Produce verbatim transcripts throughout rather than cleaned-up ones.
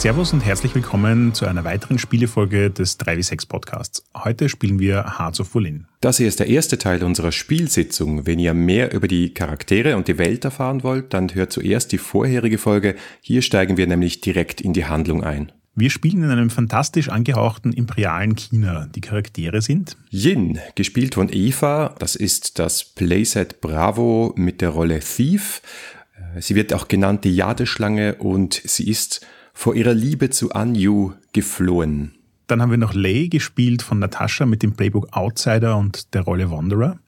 Servus und herzlich willkommen zu einer weiteren Spielefolge des drei W sechs Podcasts. Heute spielen wir Hearts of Wolin. Das hier ist der erste Teil unserer Spielsitzung. Wenn ihr mehr über die Charaktere und die Welt erfahren wollt, dann hört zuerst die vorherige Folge. Hier steigen wir nämlich direkt in die Handlung ein. Wir spielen in einem fantastisch angehauchten imperialen China. Die Charaktere sind Yin, gespielt von Eva. Das ist das Playset Bravo mit der Rolle Thief. Sie wird auch genannt die Jadeschlange und sie ist vor ihrer Liebe zu Anju geflohen. Dann haben wir noch Lei, gespielt von Natasha mit dem Playbook Outsider und der Rolle Wanderer.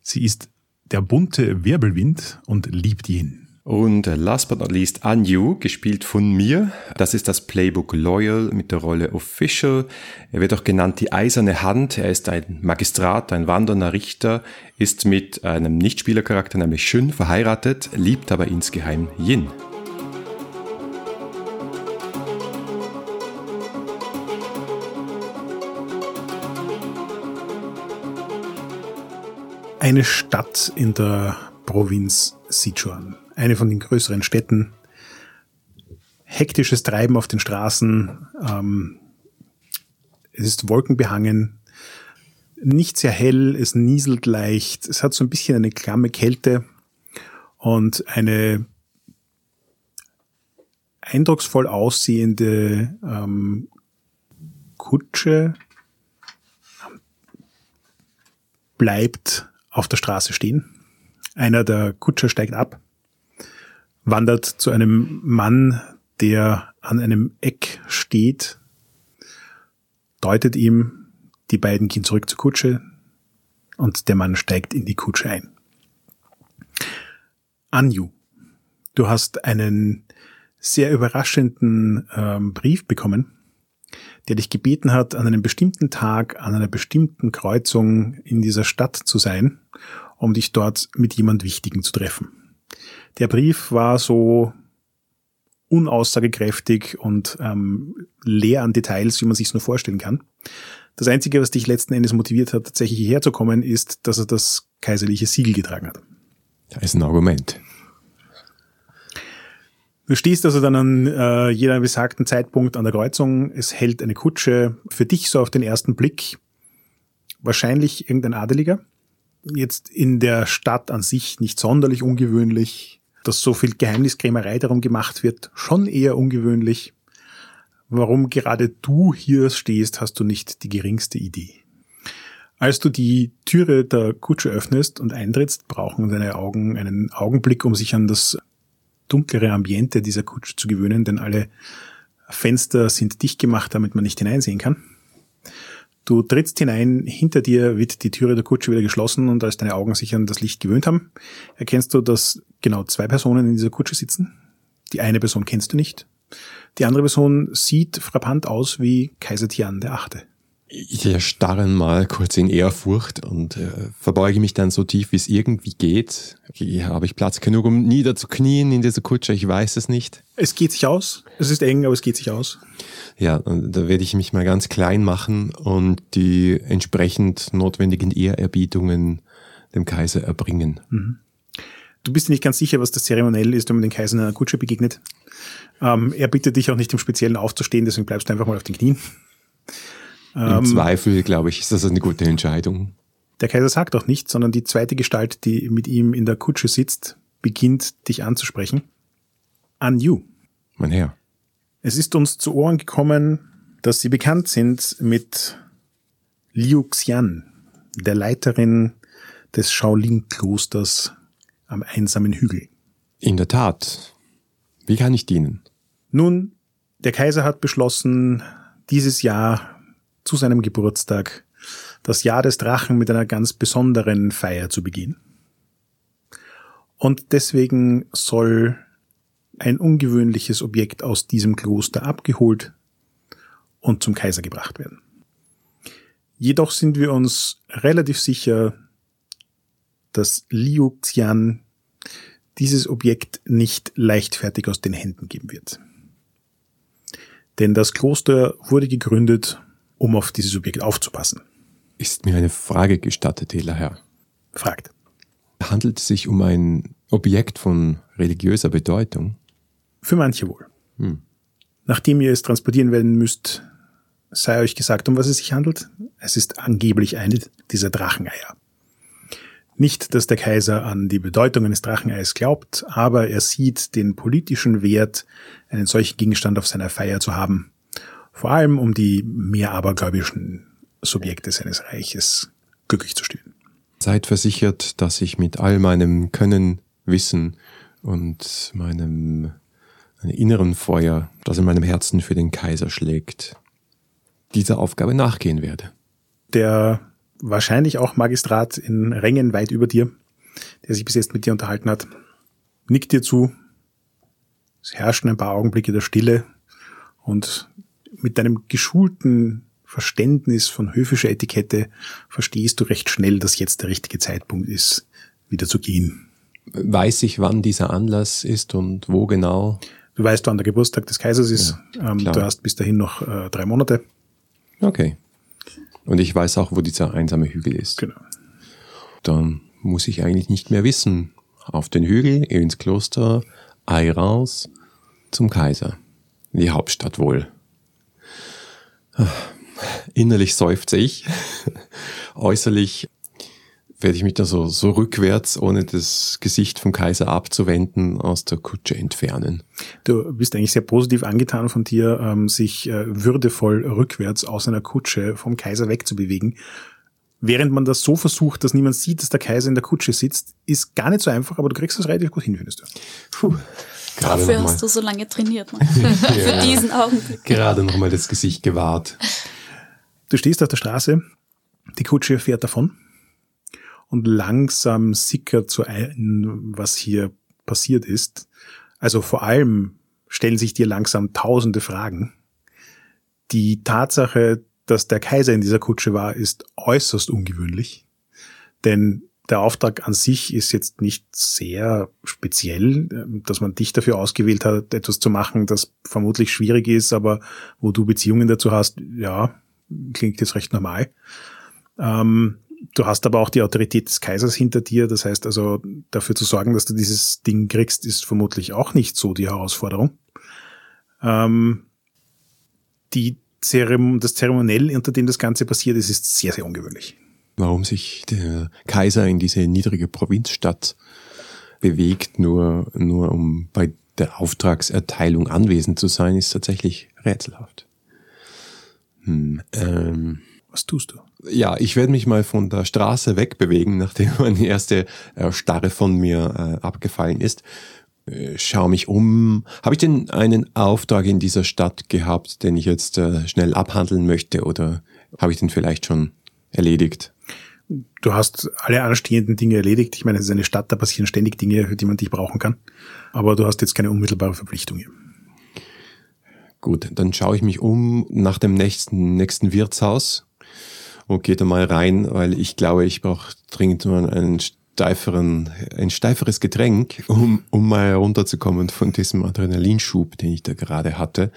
Sie ist der bunte Wirbelwind und liebt ihn. Und last but not least Anju, gespielt von mir. Das ist das Playbook Loyal mit der Rolle Official. Er wird auch genannt die Eiserne Hand. Er ist ein Magistrat, ein wandernder Richter, ist mit einem Nichtspielercharakter, nämlich Shun, verheiratet, liebt aber insgeheim Yin. Eine Stadt in der Provinz Sichuan, eine von den größeren Städten. Hektisches Treiben auf den Straßen, ähm, es ist wolkenbehangen, nicht sehr hell, es nieselt leicht, es hat so ein bisschen eine klamme Kälte und eine eindrucksvoll aussehende ähm, Kutsche bleibt auf der Straße stehen. Einer der Kutscher steigt ab, wandert zu einem Mann, der an einem Eck steht, deutet ihm, die beiden gehen zurück zur Kutsche und der Mann steigt in die Kutsche ein. Anju, du hast einen sehr überraschenden ähm, Brief bekommen, der dich gebeten hat, an einem bestimmten Tag, an einer bestimmten Kreuzung in dieser Stadt zu sein, um dich dort mit jemand Wichtigen zu treffen. Der Brief war so unaussagekräftig und ähm, leer an Details, wie man sich es nur vorstellen kann. Das Einzige, was dich letzten Endes motiviert hat, tatsächlich hierher zu kommen, ist, dass er das kaiserliche Siegel getragen hat. Das ist ein Argument. Du stehst also dann an äh, jeder besagten Zeitpunkt an der Kreuzung. Es hält eine Kutsche. Für dich so auf den ersten Blick wahrscheinlich irgendein Adeliger. Jetzt in der Stadt an sich nicht sonderlich ungewöhnlich. Dass so viel Geheimniskrämerei darum gemacht wird, schon eher ungewöhnlich. Warum gerade du hier stehst, hast du nicht die geringste Idee. Als du die Türe der Kutsche öffnest und eintrittst, brauchen deine Augen einen Augenblick, um sich an das dunklere Ambiente dieser Kutsche zu gewöhnen, denn alle Fenster sind dicht gemacht, damit man nicht hineinsehen kann. Du trittst hinein, hinter dir wird die Türe der Kutsche wieder geschlossen und als deine Augen sich an das Licht gewöhnt haben, erkennst du, dass genau zwei Personen in dieser Kutsche sitzen. Die eine Person kennst du nicht. Die andere Person sieht frappant aus wie Kaiser Tian der Achte. Ich erstarre mal kurz in Ehrfurcht und äh, verbeuge mich dann so tief, wie es irgendwie geht. Okay, habe ich Platz genug, um niederzuknien in dieser Kutsche? Ich weiß es nicht. Es geht sich aus. Es ist eng, aber es geht sich aus. Ja, und da werde ich mich mal ganz klein machen und die entsprechend notwendigen Ehrerbietungen dem Kaiser erbringen. Mhm. Du bist dir nicht ganz sicher, was das zeremoniell ist, wenn man den Kaiser in einer Kutsche begegnet. Ähm, er bittet dich auch nicht im Speziellen aufzustehen, deswegen bleibst du einfach mal auf den Knien. Im ähm, Zweifel, glaube ich, ist das eine gute Entscheidung. Der Kaiser sagt auch nichts, sondern die zweite Gestalt, die mit ihm in der Kutsche sitzt, beginnt, dich anzusprechen. Anju. Mein Herr. Es ist uns zu Ohren gekommen, dass Sie bekannt sind mit Liu Xian, der Leiterin des Shaolin-Klosters am einsamen Hügel. In der Tat. Wie kann ich dienen? Nun, der Kaiser hat beschlossen, dieses Jahr zu seinem Geburtstag das Jahr des Drachen mit einer ganz besonderen Feier zu begehen. Und deswegen soll ein ungewöhnliches Objekt aus diesem Kloster abgeholt und zum Kaiser gebracht werden. Jedoch sind wir uns relativ sicher, dass Liu Xian dieses Objekt nicht leichtfertig aus den Händen geben wird. Denn das Kloster wurde gegründet, um auf dieses Objekt aufzupassen. Ist mir eine Frage gestattet, edler Herr? Fragt. Handelt es sich um ein Objekt von religiöser Bedeutung? Für manche wohl. Hm. Nachdem ihr es transportieren werden müsst, sei euch gesagt, um was es sich handelt. Es ist angeblich eine dieser Dracheneier. Nicht, dass der Kaiser an die Bedeutung eines Dracheneis glaubt, aber er sieht den politischen Wert, einen solchen Gegenstand auf seiner Feier zu haben. Vor allem, um die mehr abergläubischen Subjekte seines Reiches glücklich zu stimmen. Seid versichert, dass ich mit all meinem Können, Wissen und meinem, meinem inneren Feuer, das in meinem Herzen für den Kaiser schlägt, dieser Aufgabe nachgehen werde. Der wahrscheinlich auch Magistrat in Rängen weit über dir, der sich bis jetzt mit dir unterhalten hat, nickt dir zu. Es herrschen ein paar Augenblicke der Stille und mit deinem geschulten Verständnis von höfischer Etikette verstehst du recht schnell, dass jetzt der richtige Zeitpunkt ist, wieder zu gehen. Weiß ich, wann dieser Anlass ist und wo genau? Du weißt, wann der Geburtstag des Kaisers ist. Ja, ähm, du hast bis dahin noch äh, drei Monate. Okay. Und ich weiß auch, wo dieser einsame Hügel ist. Genau. Dann muss ich eigentlich nicht mehr wissen. Auf den Hügel, ins Kloster, Ei raus, zum Kaiser. In die Hauptstadt wohl. Innerlich seufze ich. Äußerlich werde ich mich da so, so rückwärts, ohne das Gesicht vom Kaiser abzuwenden, aus der Kutsche entfernen. Du bist eigentlich sehr positiv angetan von dir, ähm, sich äh, würdevoll rückwärts aus einer Kutsche vom Kaiser wegzubewegen. Während man das so versucht, dass niemand sieht, dass der Kaiser in der Kutsche sitzt, ist gar nicht so einfach, aber du kriegst das relativ gut hin, findest du. Puh. Gerade Dafür hast du so lange trainiert, ne? Für diesen Augenblick. Gerade nochmal das Gesicht gewahrt. Du stehst auf der Straße, die Kutsche fährt davon. Und langsam sickert so ein, was hier passiert ist. Also vor allem stellen sich dir langsam tausende Fragen. Die Tatsache, dass der Kaiser in dieser Kutsche war, ist äußerst ungewöhnlich. Denn der Auftrag an sich ist jetzt nicht sehr speziell, dass man dich dafür ausgewählt hat, etwas zu machen, das vermutlich schwierig ist, aber wo du Beziehungen dazu hast, ja, klingt jetzt recht normal. Ähm, Du hast aber auch die Autorität des Kaisers hinter dir. Das heißt also, dafür zu sorgen, dass du dieses Ding kriegst, ist vermutlich auch nicht so die Herausforderung. Ähm, die Zerem- das Zeremoniell, unter dem das Ganze passiert ist, ist sehr, sehr ungewöhnlich. Warum sich der Kaiser in diese niedrige Provinzstadt bewegt, nur, nur um bei der Auftragserteilung anwesend zu sein, ist tatsächlich rätselhaft. Hm, ähm. Was tust du? Ja, ich werde mich mal von der Straße wegbewegen, nachdem meine erste äh, Starre von mir äh, abgefallen ist. Äh, schau mich um. Habe ich denn einen Auftrag in dieser Stadt gehabt, den ich jetzt äh, schnell abhandeln möchte, oder habe ich den vielleicht schon erledigt? Du hast alle anstehenden Dinge erledigt. Ich meine, es ist eine Stadt, da passieren ständig Dinge, für die man dich brauchen kann. Aber du hast jetzt keine unmittelbare Verpflichtung hier. Gut, dann schaue ich mich um nach dem nächsten, nächsten Wirtshaus. Und geht da mal rein, weil ich glaube, ich brauche dringend mal einen steiferen, ein steiferes Getränk, um, um mal runterzukommen von diesem Adrenalinschub, den ich da gerade hatte,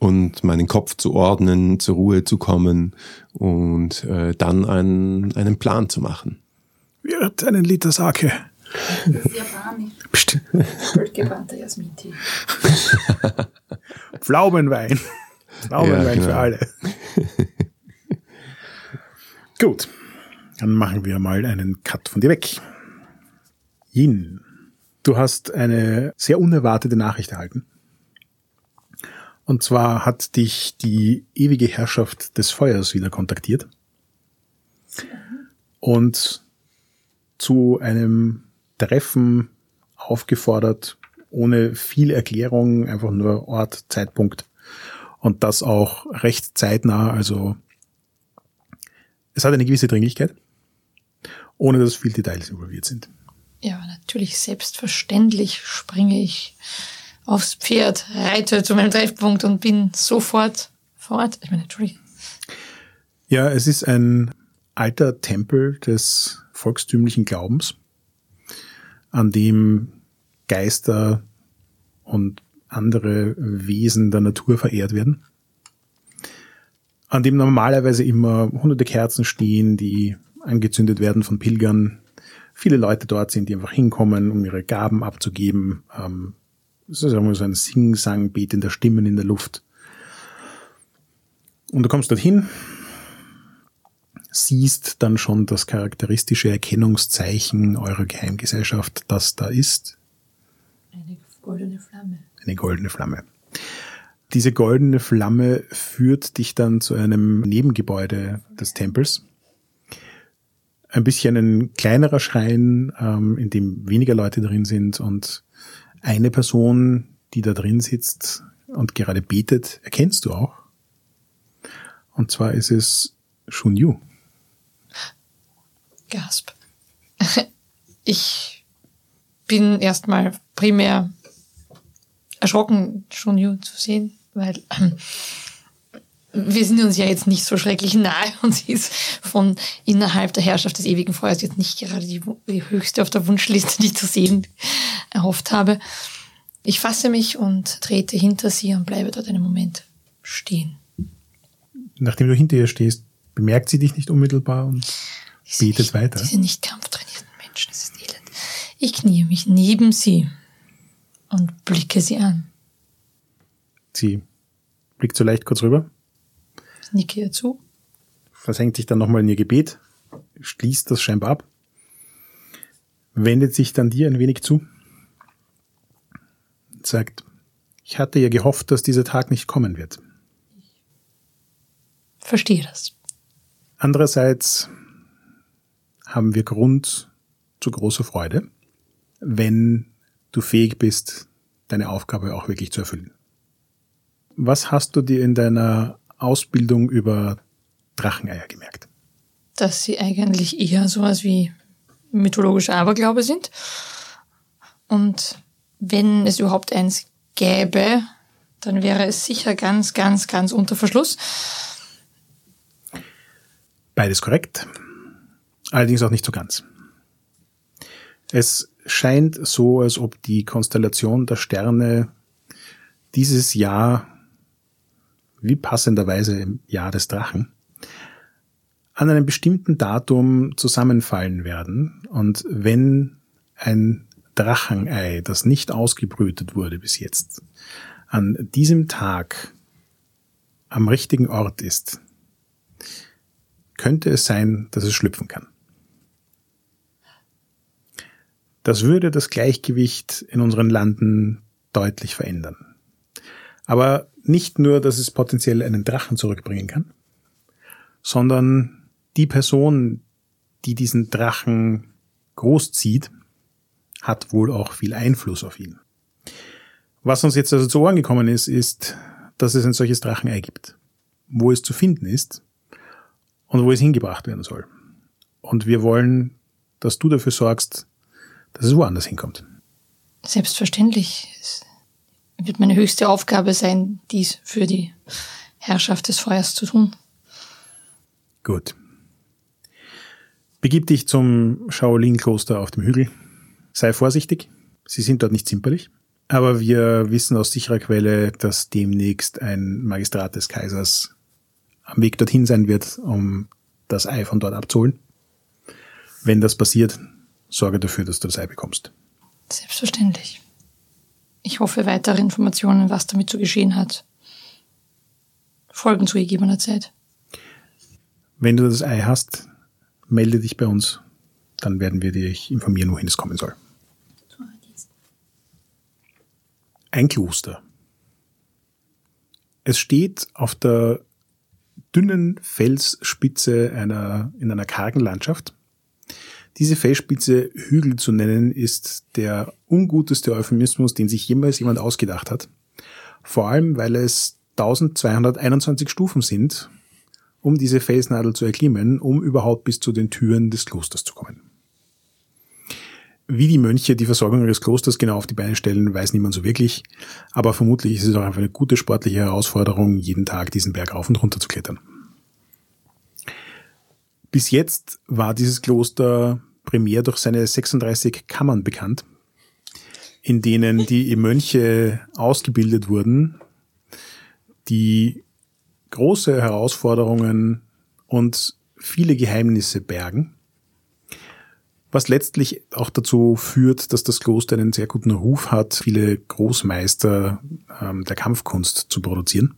und meinen Kopf zu ordnen, zur Ruhe zu kommen und äh, dann einen, einen Plan zu machen. Wird einen Liter Sake. Das ist Japanisch. Psst. Goldgebrannter Jasmin-Tee. Pflaumenwein. Pflaumenwein, ja, genau. Für alle. Gut, dann machen wir mal einen Cut von dir weg. Yin, du hast eine sehr unerwartete Nachricht erhalten. Und zwar hat dich die ewige Herrschaft des Feuers wieder kontaktiert. Und zu einem Treffen aufgefordert, ohne viel Erklärung, einfach nur Ort, Zeitpunkt. Und das auch recht zeitnah, also es hat eine gewisse Dringlichkeit, ohne dass viele Details involviert sind. Ja, natürlich, selbstverständlich springe ich aufs Pferd, reite zu meinem Treffpunkt und bin sofort vor Ort. Ich meine, natürlich. Ja, es ist ein alter Tempel des volkstümlichen Glaubens, an dem Geister und andere Wesen der Natur verehrt werden, an dem normalerweise immer hunderte Kerzen stehen, die angezündet werden von Pilgern. Viele Leute dort sind, die einfach hinkommen, um ihre Gaben abzugeben. Ähm, Das ist einmal so ein Sing-Sang betender Stimmen in der Luft. Und du kommst dorthin, siehst dann schon das charakteristische Erkennungszeichen eurer Geheimgesellschaft, das da ist. Eine goldene Flamme. Eine goldene Flamme. Diese goldene Flamme führt dich dann zu einem Nebengebäude des Tempels. Ein bisschen ein kleinerer Schrein, in dem weniger Leute drin sind, und eine Person, die da drin sitzt und gerade betet, erkennst du auch. Und zwar ist es Shunyu. Gasp. Ich bin erstmal primär erschrocken, Shunyu zu sehen, weil ähm, wir sind uns ja jetzt nicht so schrecklich nahe, und sie ist von innerhalb der Herrschaft des ewigen Feuers jetzt nicht gerade die, die höchste auf der Wunschliste, die ich zu sehen erhofft habe. Ich fasse mich und trete hinter sie und bleibe dort einen Moment stehen. Nachdem du hinter ihr stehst, bemerkt sie dich nicht unmittelbar und sie betet nicht, weiter. Diese nicht kampftrainierten Menschen, das ist elend. Ich knie mich neben sie und blicke sie an. Sie blickt so leicht kurz rüber. Ich nicke ihr zu. Versenkt sich dann nochmal in ihr Gebet, schließt das scheinbar ab, wendet sich dann dir ein wenig zu und sagt, ich hatte ja gehofft, dass dieser Tag nicht kommen wird. Verstehe das. Andererseits haben wir Grund zu großer Freude, wenn du fähig bist, deine Aufgabe auch wirklich zu erfüllen. Was hast du dir in deiner Ausbildung über Dracheneier gemerkt? Dass sie eigentlich eher sowas wie mythologischer Aberglaube sind. Und wenn es überhaupt eins gäbe, dann wäre es sicher ganz, ganz, ganz unter Verschluss. Beides korrekt, allerdings auch nicht so ganz. Es scheint so, als ob die Konstellation der Sterne dieses Jahr, wie passenderweise im Jahr des Drachen, an einem bestimmten Datum zusammenfallen werden. Und wenn ein Drachenei, das nicht ausgebrütet wurde bis jetzt, an diesem Tag am richtigen Ort ist, könnte es sein, dass es schlüpfen kann. Das würde das Gleichgewicht in unseren Landen deutlich verändern. Aber nicht nur, dass es potenziell einen Drachen zurückbringen kann, sondern die Person, die diesen Drachen großzieht, hat wohl auch viel Einfluss auf ihn. Was uns jetzt also zu Ohren gekommen ist, ist, dass es ein solches Drachenei gibt. Wo es zu finden ist, und wo es hingebracht werden soll. Und wir wollen, dass du dafür sorgst, dass es woanders hinkommt. Selbstverständlich. Es wird meine höchste Aufgabe sein, dies für die Herrschaft des Feuers zu tun. Gut. Begib dich zum Shaolin-Kloster auf dem Hügel. Sei vorsichtig. Sie sind dort nicht zimperlich. Aber wir wissen aus sicherer Quelle, dass demnächst ein Magistrat des Kaisers am Weg dorthin sein wird, um das Ei von dort abzuholen. Wenn das passiert, sorge dafür, dass du das Ei bekommst. Selbstverständlich. Ich hoffe, weitere Informationen, was damit zu geschehen hat, folgen zu gegebener Zeit. Wenn du das Ei hast, melde dich bei uns. Dann werden wir dich informieren, wohin es kommen soll. Ein Kloster. Es steht auf der dünnen Felsspitze einer, in einer kargen Landschaft. Diese Felsspitze Hügel zu nennen, ist der unguteste Euphemismus, den sich jemals jemand ausgedacht hat. Vor allem, weil es zwölfhunderteinundzwanzig Stufen sind, um diese Felsnadel zu erklimmen, um überhaupt bis zu den Türen des Klosters zu kommen. Wie die Mönche die Versorgung ihres Klosters genau auf die Beine stellen, weiß niemand so wirklich. Aber vermutlich ist es auch einfach eine gute sportliche Herausforderung, jeden Tag diesen Berg rauf und runter zu klettern. Bis jetzt war dieses Kloster primär durch seine sechsunddreißig Kammern bekannt, in denen die Mönche ausgebildet wurden, die große Herausforderungen und viele Geheimnisse bergen. was letztlich auch dazu führt, dass das Kloster einen sehr guten Ruf hat, viele Großmeister ähm, der Kampfkunst zu produzieren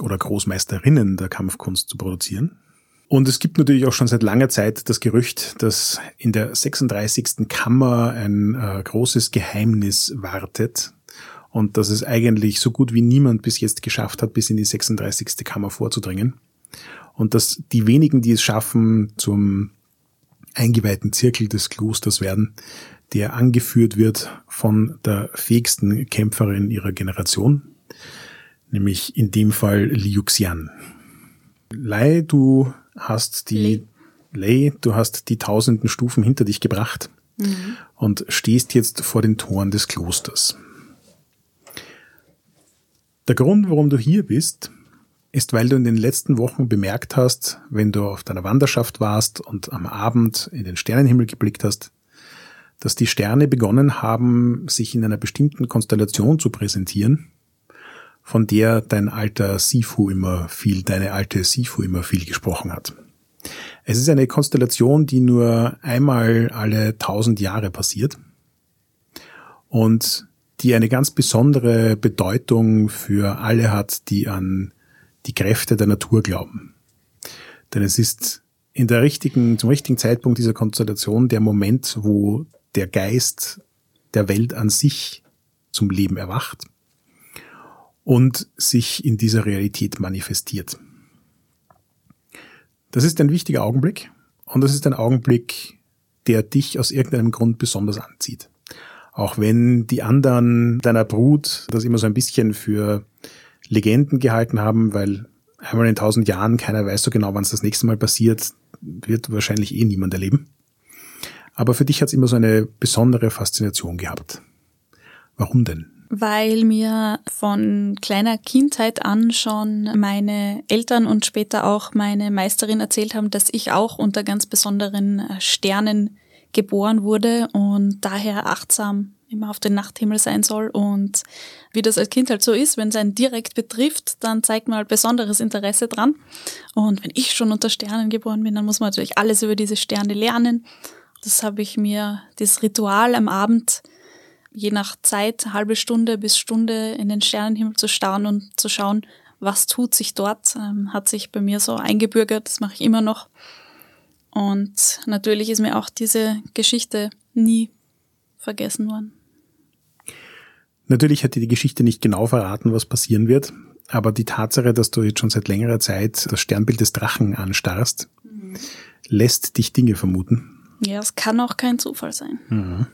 oder Großmeisterinnen der Kampfkunst zu produzieren. Und es gibt natürlich auch schon seit langer Zeit das Gerücht, dass in der sechsunddreißigsten Kammer ein äh, großes Geheimnis wartet und dass es eigentlich so gut wie niemand bis jetzt geschafft hat, bis in die sechsunddreißigste Kammer vorzudringen. Und dass die wenigen, die es schaffen, zum eingeweihten Zirkel des Klosters werden, der angeführt wird von der fähigsten Kämpferin ihrer Generation, nämlich in dem Fall Liu Xian. Lei, du hast die Lei, du hast die tausenden Stufen hinter dich gebracht mhm. und stehst jetzt vor den Toren des Klosters. Der Grund, warum du hier bist, ist, weil du in den letzten Wochen bemerkt hast, wenn du auf deiner Wanderschaft warst und am Abend in den Sternenhimmel geblickt hast, dass die Sterne begonnen haben, sich in einer bestimmten Konstellation zu präsentieren, von der dein alter Sifu immer viel, deine alte Sifu immer viel gesprochen hat. Es ist eine Konstellation, die nur einmal alle tausend Jahre passiert und die eine ganz besondere Bedeutung für alle hat, die an die Kräfte der Natur glauben. Denn es ist in der richtigen, zum richtigen Zeitpunkt dieser Konstellation der Moment, wo der Geist der Welt an sich zum Leben erwacht und sich in dieser Realität manifestiert. Das ist ein wichtiger Augenblick und das ist ein Augenblick, der dich aus irgendeinem Grund besonders anzieht. Auch wenn die anderen deiner Brut das immer so ein bisschen für Legenden gehalten haben, weil einmal in tausend Jahren, keiner weiß so genau, wann es das nächste Mal passiert, wird wahrscheinlich eh niemand erleben. Aber für dich hat es immer so eine besondere Faszination gehabt. Warum denn? Weil mir von kleiner Kindheit an schon meine Eltern und später auch meine Meisterin erzählt haben, dass ich auch unter ganz besonderen Sternen geboren wurde und daher achtsam immer auf den Nachthimmel sein soll. Und wie das als Kind halt so ist, wenn es einen direkt betrifft, dann zeigt man halt besonderes Interesse dran. Und wenn ich schon unter Sternen geboren bin, dann muss man natürlich alles über diese Sterne lernen. Das habe ich mir, das Ritual am Abend, je nach Zeit, halbe Stunde bis Stunde in den Sternenhimmel zu starren und zu schauen, was tut sich dort, ähm, hat sich bei mir so eingebürgert, das mache ich immer noch. Und natürlich ist mir auch diese Geschichte nie vergessen worden. Natürlich hat dir die Geschichte nicht genau verraten, was passieren wird, aber die Tatsache, dass du jetzt schon seit längerer Zeit das Sternbild des Drachen anstarrst, mhm. lässt dich Dinge vermuten. Ja, es kann auch kein Zufall sein. Mhm.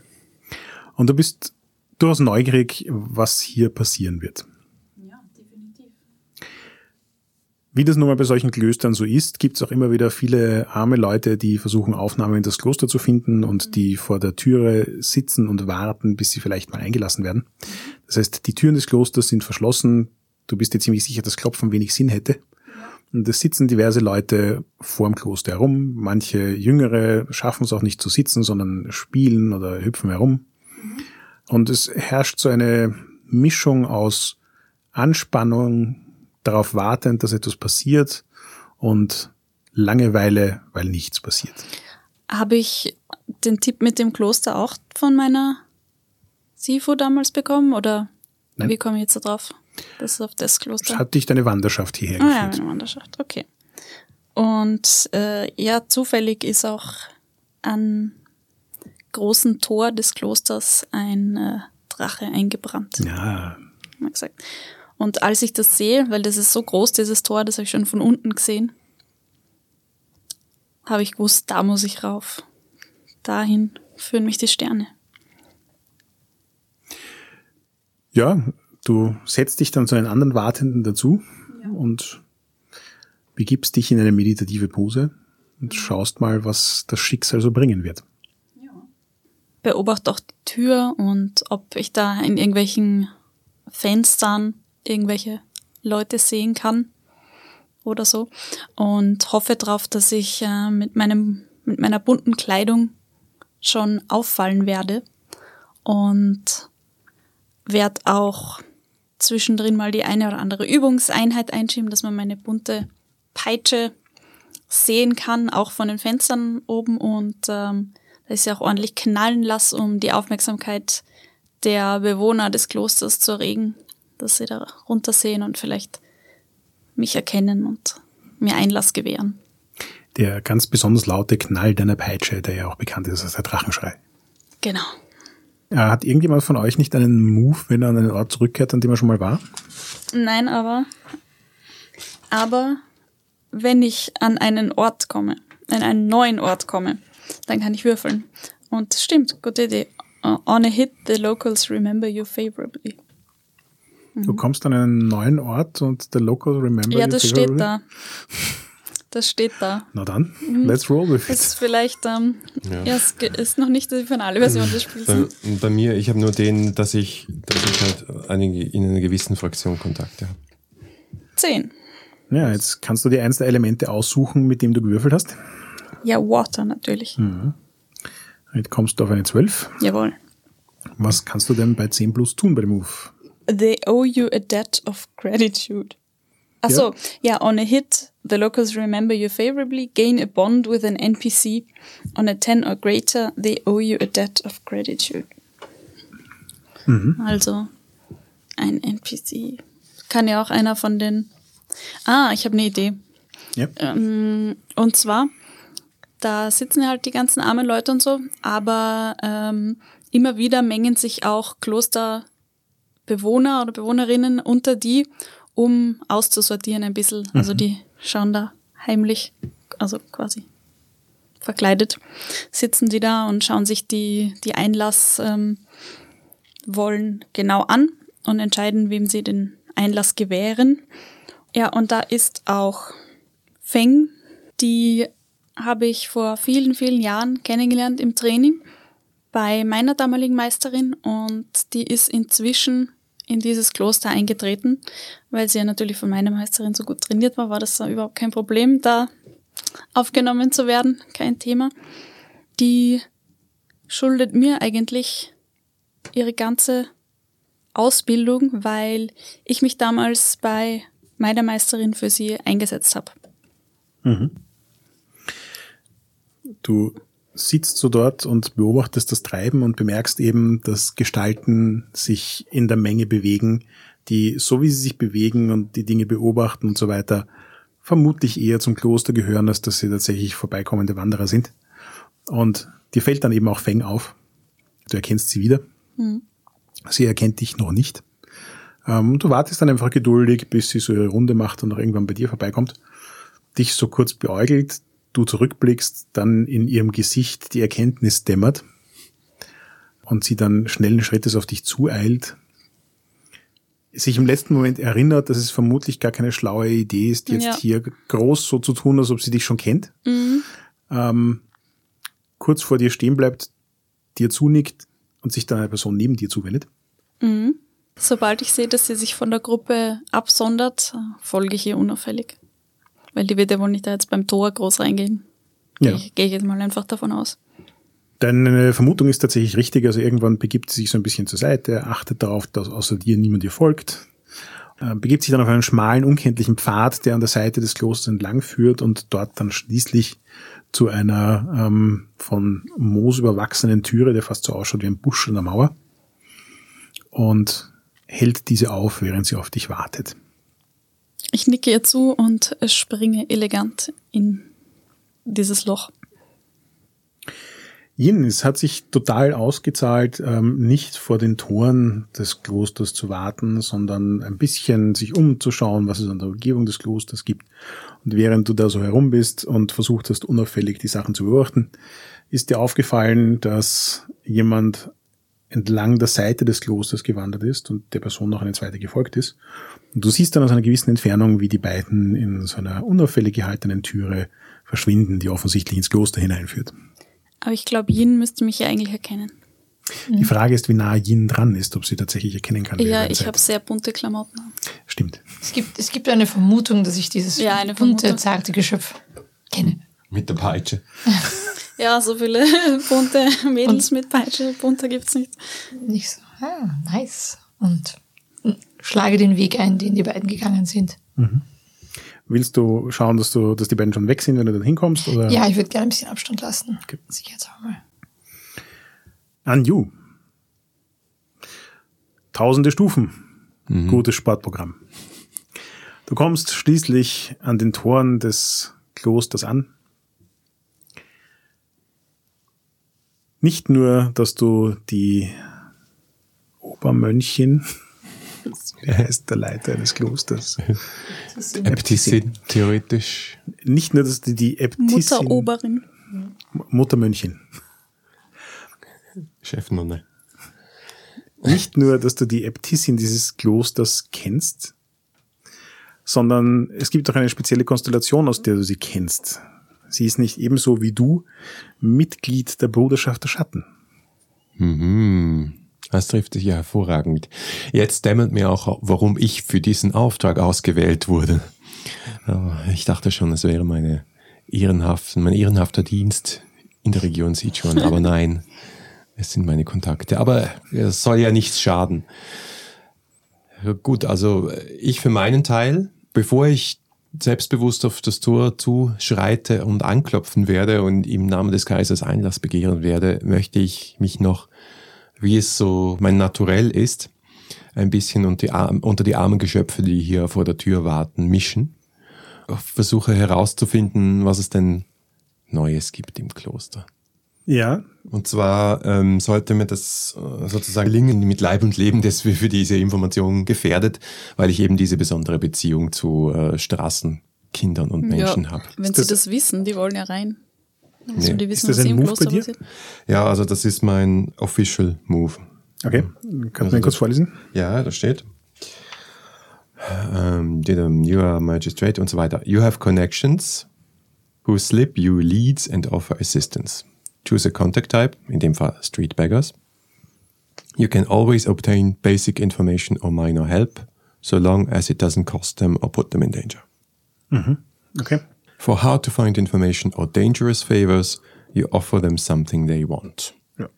Und du bist durchaus neugierig, was hier passieren wird. Ja, definitiv. Wie das nun mal bei solchen Klöstern so ist, gibt es auch immer wieder viele arme Leute, die versuchen, Aufnahme in das Kloster zu finden und mhm. die vor der Türe sitzen und warten, bis sie vielleicht mal eingelassen werden. Mhm. Das heißt, die Türen des Klosters sind verschlossen. Du bist dir ziemlich sicher, dass Klopfen wenig Sinn hätte. Und es sitzen diverse Leute vorm Kloster herum. Manche Jüngere schaffen es auch nicht zu sitzen, sondern spielen oder hüpfen herum. Und es herrscht so eine Mischung aus Anspannung, darauf wartend, dass etwas passiert, und Langeweile, weil nichts passiert. Habe ich den Tipp mit dem Kloster auch von meiner Sifu damals bekommen? Oder Nein. Wie komme ich jetzt da drauf? Das ist auf das Kloster. Hat dich deine Wanderschaft hierher geführt? Ah, ja, meine Wanderschaft, okay. Und äh, ja, zufällig ist auch an großen Tor des Klosters ein äh, Drache eingebrannt. Ja. Mal gesagt. Und als ich das sehe, weil das ist so groß, dieses Tor, das habe ich schon von unten gesehen, habe ich gewusst, da muss ich rauf. Dahin führen mich die Sterne. Ja, du setzt dich dann zu den anderen Wartenden dazu ja. und begibst dich in eine meditative Pose und mhm. schaust mal, was das Schicksal so bringen wird. Beobachte auch die Tür und ob ich da in irgendwelchen Fenstern irgendwelche Leute sehen kann oder so. Und hoffe darauf, dass ich äh, mit meinem, mit meiner bunten Kleidung schon auffallen werde. Und werde auch zwischendrin mal die eine oder andere Übungseinheit einschieben, dass man meine bunte Peitsche sehen kann, auch von den Fenstern oben, und ähm, da ist ja auch ordentlich knallen lassen, um die Aufmerksamkeit der Bewohner des Klosters zu erregen, dass sie da runtersehen und vielleicht mich erkennen und mir Einlass gewähren. Der ganz besonders laute Knall deiner Peitsche, der ja auch bekannt ist als der Drachenschrei. Genau. Hat irgendjemand von euch nicht einen Move, wenn er an einen Ort zurückkehrt, an dem er schon mal war? Nein, aber aber wenn ich an einen Ort komme, an einen neuen Ort komme, dann kann ich würfeln. Und stimmt, gute Idee. On a hit, the locals remember you favorably. Mhm. Du kommst an einen neuen Ort und the locals remember ja, you favorably? Ja, das steht da. Das steht da. Na dann, let's roll with it. Das ist vielleicht, ähm, ja. Ja, es ist noch nicht die finale Version des Spiels. Bei, bei mir, ich habe nur den, dass ich, dass ich halt eine, in einer gewissen Fraktion Kontakte habe. Zehn. Ja, jetzt kannst du dir eins der Elemente aussuchen, mit dem du gewürfelt hast. Ja, Water natürlich. Mhm. Jetzt kommst du auf eine zwölf. Jawohl. Was kannst du denn bei zehn plus tun bei dem Move? They owe you a debt of gratitude. Achso, ja, yeah, on a hit, the locals remember you favorably, gain a bond with an N P C. On a ten or greater, they owe you a debt of gratitude. Mhm. Also, ein N P C. Kann ja auch einer von den... Ah, ich habe eine Idee. Yep. Ähm, und zwar, da sitzen ja halt die ganzen armen Leute und so, aber ähm, immer wieder mengen sich auch Klosterbewohner oder Bewohnerinnen unter die, um auszusortieren ein bisschen. Also mhm. die schauen da heimlich, also quasi verkleidet, sitzen die da und schauen sich die, die Einlass ähm, wollen genau an und entscheiden, wem sie den Einlass gewähren. Ja, und da ist auch Feng, die habe ich vor vielen, vielen Jahren kennengelernt im Training bei meiner damaligen Meisterin, und die ist inzwischen in dieses Kloster eingetreten, weil sie ja natürlich von meiner Meisterin so gut trainiert war, war das dann überhaupt kein Problem, da aufgenommen zu werden, kein Thema. Die schuldet mir eigentlich ihre ganze Ausbildung, weil ich mich damals bei meiner Meisterin für sie eingesetzt habe. Mhm. Du sitzt so dort und beobachtest das Treiben und bemerkst eben, dass Gestalten sich in der Menge bewegen, die, so wie sie sich bewegen und die Dinge beobachten und so weiter, vermutlich eher zum Kloster gehören, als dass sie tatsächlich vorbeikommende Wanderer sind. Und dir fällt dann eben auch Feng auf. Du erkennst sie wieder. Mhm. Sie erkennt dich noch nicht. Ähm, du wartest dann einfach geduldig, bis sie so ihre Runde macht und noch irgendwann bei dir vorbeikommt. Dich so kurz beäugelt, du zurückblickst, dann in ihrem Gesicht die Erkenntnis dämmert und sie dann schnellen Schrittes auf dich zueilt, sich im letzten Moment erinnert, dass es vermutlich gar keine schlaue Idee ist, jetzt ja. hier groß so zu tun, als ob sie dich schon kennt. Mhm. Ähm, kurz vor dir stehen bleibt, dir zunickt und sich dann eine Person neben dir zuwendet. Mhm. Sobald ich sehe, dass sie sich von der Gruppe absondert, folge ich ihr unauffällig. Weil die wird ja wohl nicht da jetzt beim Tor groß reingehen. Ja. Ich, gehe ich jetzt mal einfach davon aus. Deine Vermutung ist tatsächlich richtig. Also irgendwann begibt sie sich so ein bisschen zur Seite, achtet darauf, dass außer dir niemand ihr folgt, begibt sich dann auf einen schmalen, unkenntlichen Pfad, der an der Seite des Klosters entlang führt und dort dann schließlich zu einer ähm, von Moos überwachsenen Türe, der fast so ausschaut wie ein Busch an der Mauer, und hält diese auf, während sie auf dich wartet. Ich nicke ihr zu und springe elegant in dieses Loch. Yin, es hat sich total ausgezahlt, nicht vor den Toren des Klosters zu warten, sondern ein bisschen sich umzuschauen, was es an der Umgebung des Klosters gibt. Und während du da so herum bist und versucht hast, unauffällig die Sachen zu beobachten, ist dir aufgefallen, dass jemand entlang der Seite des Klosters gewandert ist und der Person noch eine zweite gefolgt ist. Und du siehst dann aus einer gewissen Entfernung, wie die beiden in so einer unauffällig gehaltenen Türe verschwinden, die offensichtlich ins Kloster hineinführt. Aber ich glaube, Yin müsste mich ja eigentlich erkennen. Die mhm. Frage ist, wie nah Yin dran ist, ob sie tatsächlich erkennen kann. Ja, ich habe sehr bunte Klamotten. Stimmt. Es gibt, es gibt eine Vermutung, dass ich dieses ja, bunte, Vermutung. zarte Geschöpf kenne. Mit der Peitsche. Ja, so viele bunte Mädels und mit Peitsche, bunter gibt's nicht. Nicht so, ah, nice. Und schlage den Weg ein, den die beiden gegangen sind. Mhm. Willst du schauen, dass du, dass die beiden schon weg sind, wenn du dann hinkommst? Oder? Ja, ich würde gerne ein bisschen Abstand lassen. Okay. Sicher jetzt auch mal. Anju. Tausende Stufen. Mhm. Gutes Sportprogramm. Du kommst schließlich an den Toren des Klosters an. Nicht nur, dass du die Obermönchin, wer heißt der Leiter eines Klosters? Äbtissin. Äbtissin, theoretisch. Nicht nur, dass du die Äbtissin... Mutteroberin. Muttermönchin. Chefnonne. Nicht nur, dass du die Äbtissin dieses Klosters kennst, sondern es gibt auch eine spezielle Konstellation, aus der du sie kennst. Sie ist nicht ebenso wie du Mitglied der Bruderschaft der Schatten. Mhm. Das trifft dich ja hervorragend. Jetzt dämmert mir auch, warum ich für diesen Auftrag ausgewählt wurde. Ich dachte schon, es wäre meine ehrenhaften, mein ehrenhafter Dienst in der Region Sichuan, aber nein, es sind meine Kontakte. Aber es soll ja nichts schaden. Gut, also ich für meinen Teil, bevor ich selbstbewusst auf das Tor zuschreite und anklopfen werde und im Namen des Kaisers Einlass begehren werde, möchte ich mich noch, wie es so mein Naturell ist, ein bisschen unter die, Ar- unter die armen Geschöpfe, die hier vor der Tür warten, mischen. Ich versuche herauszufinden, was es denn Neues gibt im Kloster. Ja. Und zwar ähm, sollte mir das äh, sozusagen gelingen mit Leib und Leben, das wir für diese Information gefährdet, weil ich eben diese besondere Beziehung zu äh, Straßenkindern und Menschen ja, habe. Wenn das, sie das wissen, die wollen ja rein. Also nee. Die wissen, ist das was ein Move Kloster bei dir? Passiert. Ja, also das ist mein Official Move. Okay, kannst du also mir kurz vorlesen? Ja, da steht... Um, you are magistrate und so weiter. You have connections who slip you leads and offer assistance. Choose a contact type, in dem Fall Street Beggars. You can always obtain basic information or minor help, so long as it doesn't cost them or put them in danger. Mhm. Okay. For hard to find information or dangerous favors, you offer them something they want. Ja.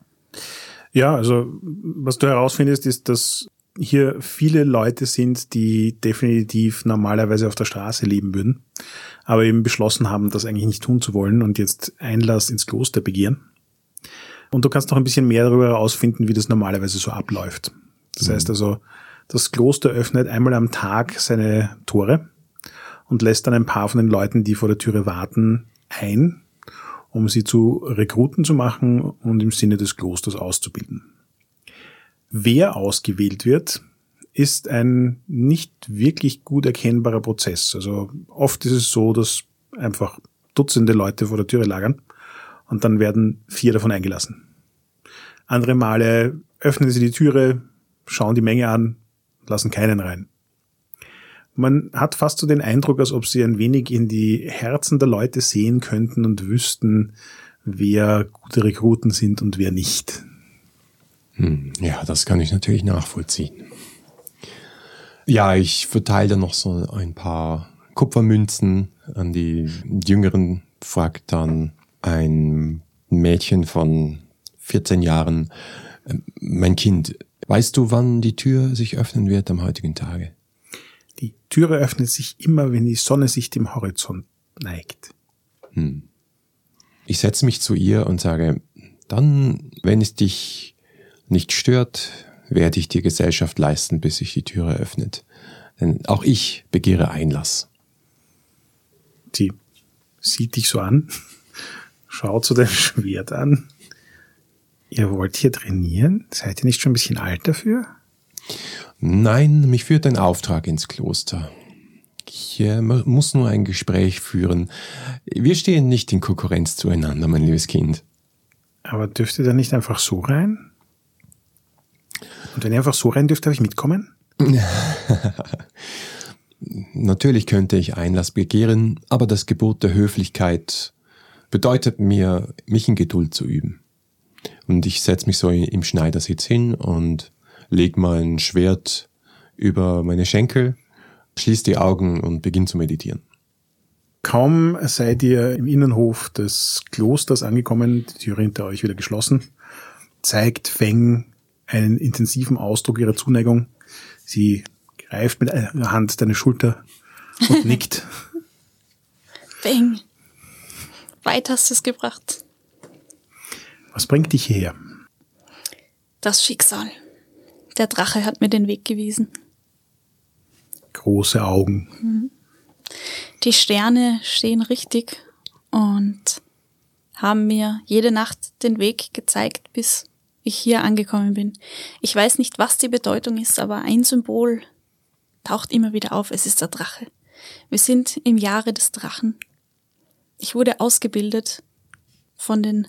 Ja, also was du herausfindest, ist, dass hier viele Leute sind, die definitiv normalerweise auf der Straße leben würden, aber eben beschlossen haben, das eigentlich nicht tun zu wollen und jetzt Einlass ins Kloster begehren. Und du kannst noch ein bisschen mehr darüber herausfinden, wie das normalerweise so abläuft. Das mhm. heißt also, das Kloster öffnet einmal am Tag seine Tore und lässt dann ein paar von den Leuten, die vor der Türe warten, ein, um sie zu Rekruten zu machen und im Sinne des Klosters auszubilden. Wer ausgewählt wird, ist ein nicht wirklich gut erkennbarer Prozess. Also oft ist es so, dass einfach Dutzende Leute vor der Türe lagern und dann werden vier davon eingelassen. Andere Male öffnen sie die Türe, schauen die Menge an, lassen keinen rein. Man hat fast so den Eindruck, als ob sie ein wenig in die Herzen der Leute sehen könnten und wüssten, wer gute Rekruten sind und wer nicht. Ja, das kann ich natürlich nachvollziehen. Ja, ich verteile noch so ein paar Kupfermünzen an die Jüngeren, fragt dann ein Mädchen von vierzehn Jahren, mein Kind, weißt du, wann die Tür sich öffnen wird am heutigen Tage? Die Türe öffnet sich immer, wenn die Sonne sich dem Horizont neigt. Hm. Ich setze mich zu ihr und sage, dann, wenn es dich nicht stört, werde ich dir Gesellschaft leisten, bis sich die Türe öffnet. Denn auch ich begehre Einlass. Sie sieht dich so an, schaut zu deinem Schwert an. Ihr wollt hier trainieren? Seid ihr nicht schon ein bisschen alt dafür? Nein, mich führt ein Auftrag ins Kloster. Ich äh, muss nur ein Gespräch führen. Wir stehen nicht in Konkurrenz zueinander, mein liebes Kind. Aber dürft ihr da nicht einfach so rein? Und wenn ihr einfach so rein dürft, darf ich mitkommen? Natürlich könnte ich Einlass begehren, aber das Gebot der Höflichkeit bedeutet mir, mich in Geduld zu üben. Und ich setze mich so im Schneidersitz hin und lege mein Schwert über meine Schenkel, schließe die Augen und beginne zu meditieren. Kaum seid ihr im Innenhof des Klosters angekommen, die Tür hinter euch wieder geschlossen, zeigt Feng einen intensiven Ausdruck ihrer Zuneigung. Sie greift mit einer Hand deine Schulter und nickt. Feng, weit hast du es gebracht. Was bringt dich hierher? Das Schicksal. Der Drache hat mir den Weg gewiesen. Große Augen. Die Sterne stehen richtig und haben mir jede Nacht den Weg gezeigt, bis ich hier angekommen bin. Ich weiß nicht, was die Bedeutung ist, aber ein Symbol taucht immer wieder auf. Es ist der Drache. Wir sind im Jahre des Drachen. Ich wurde ausgebildet von den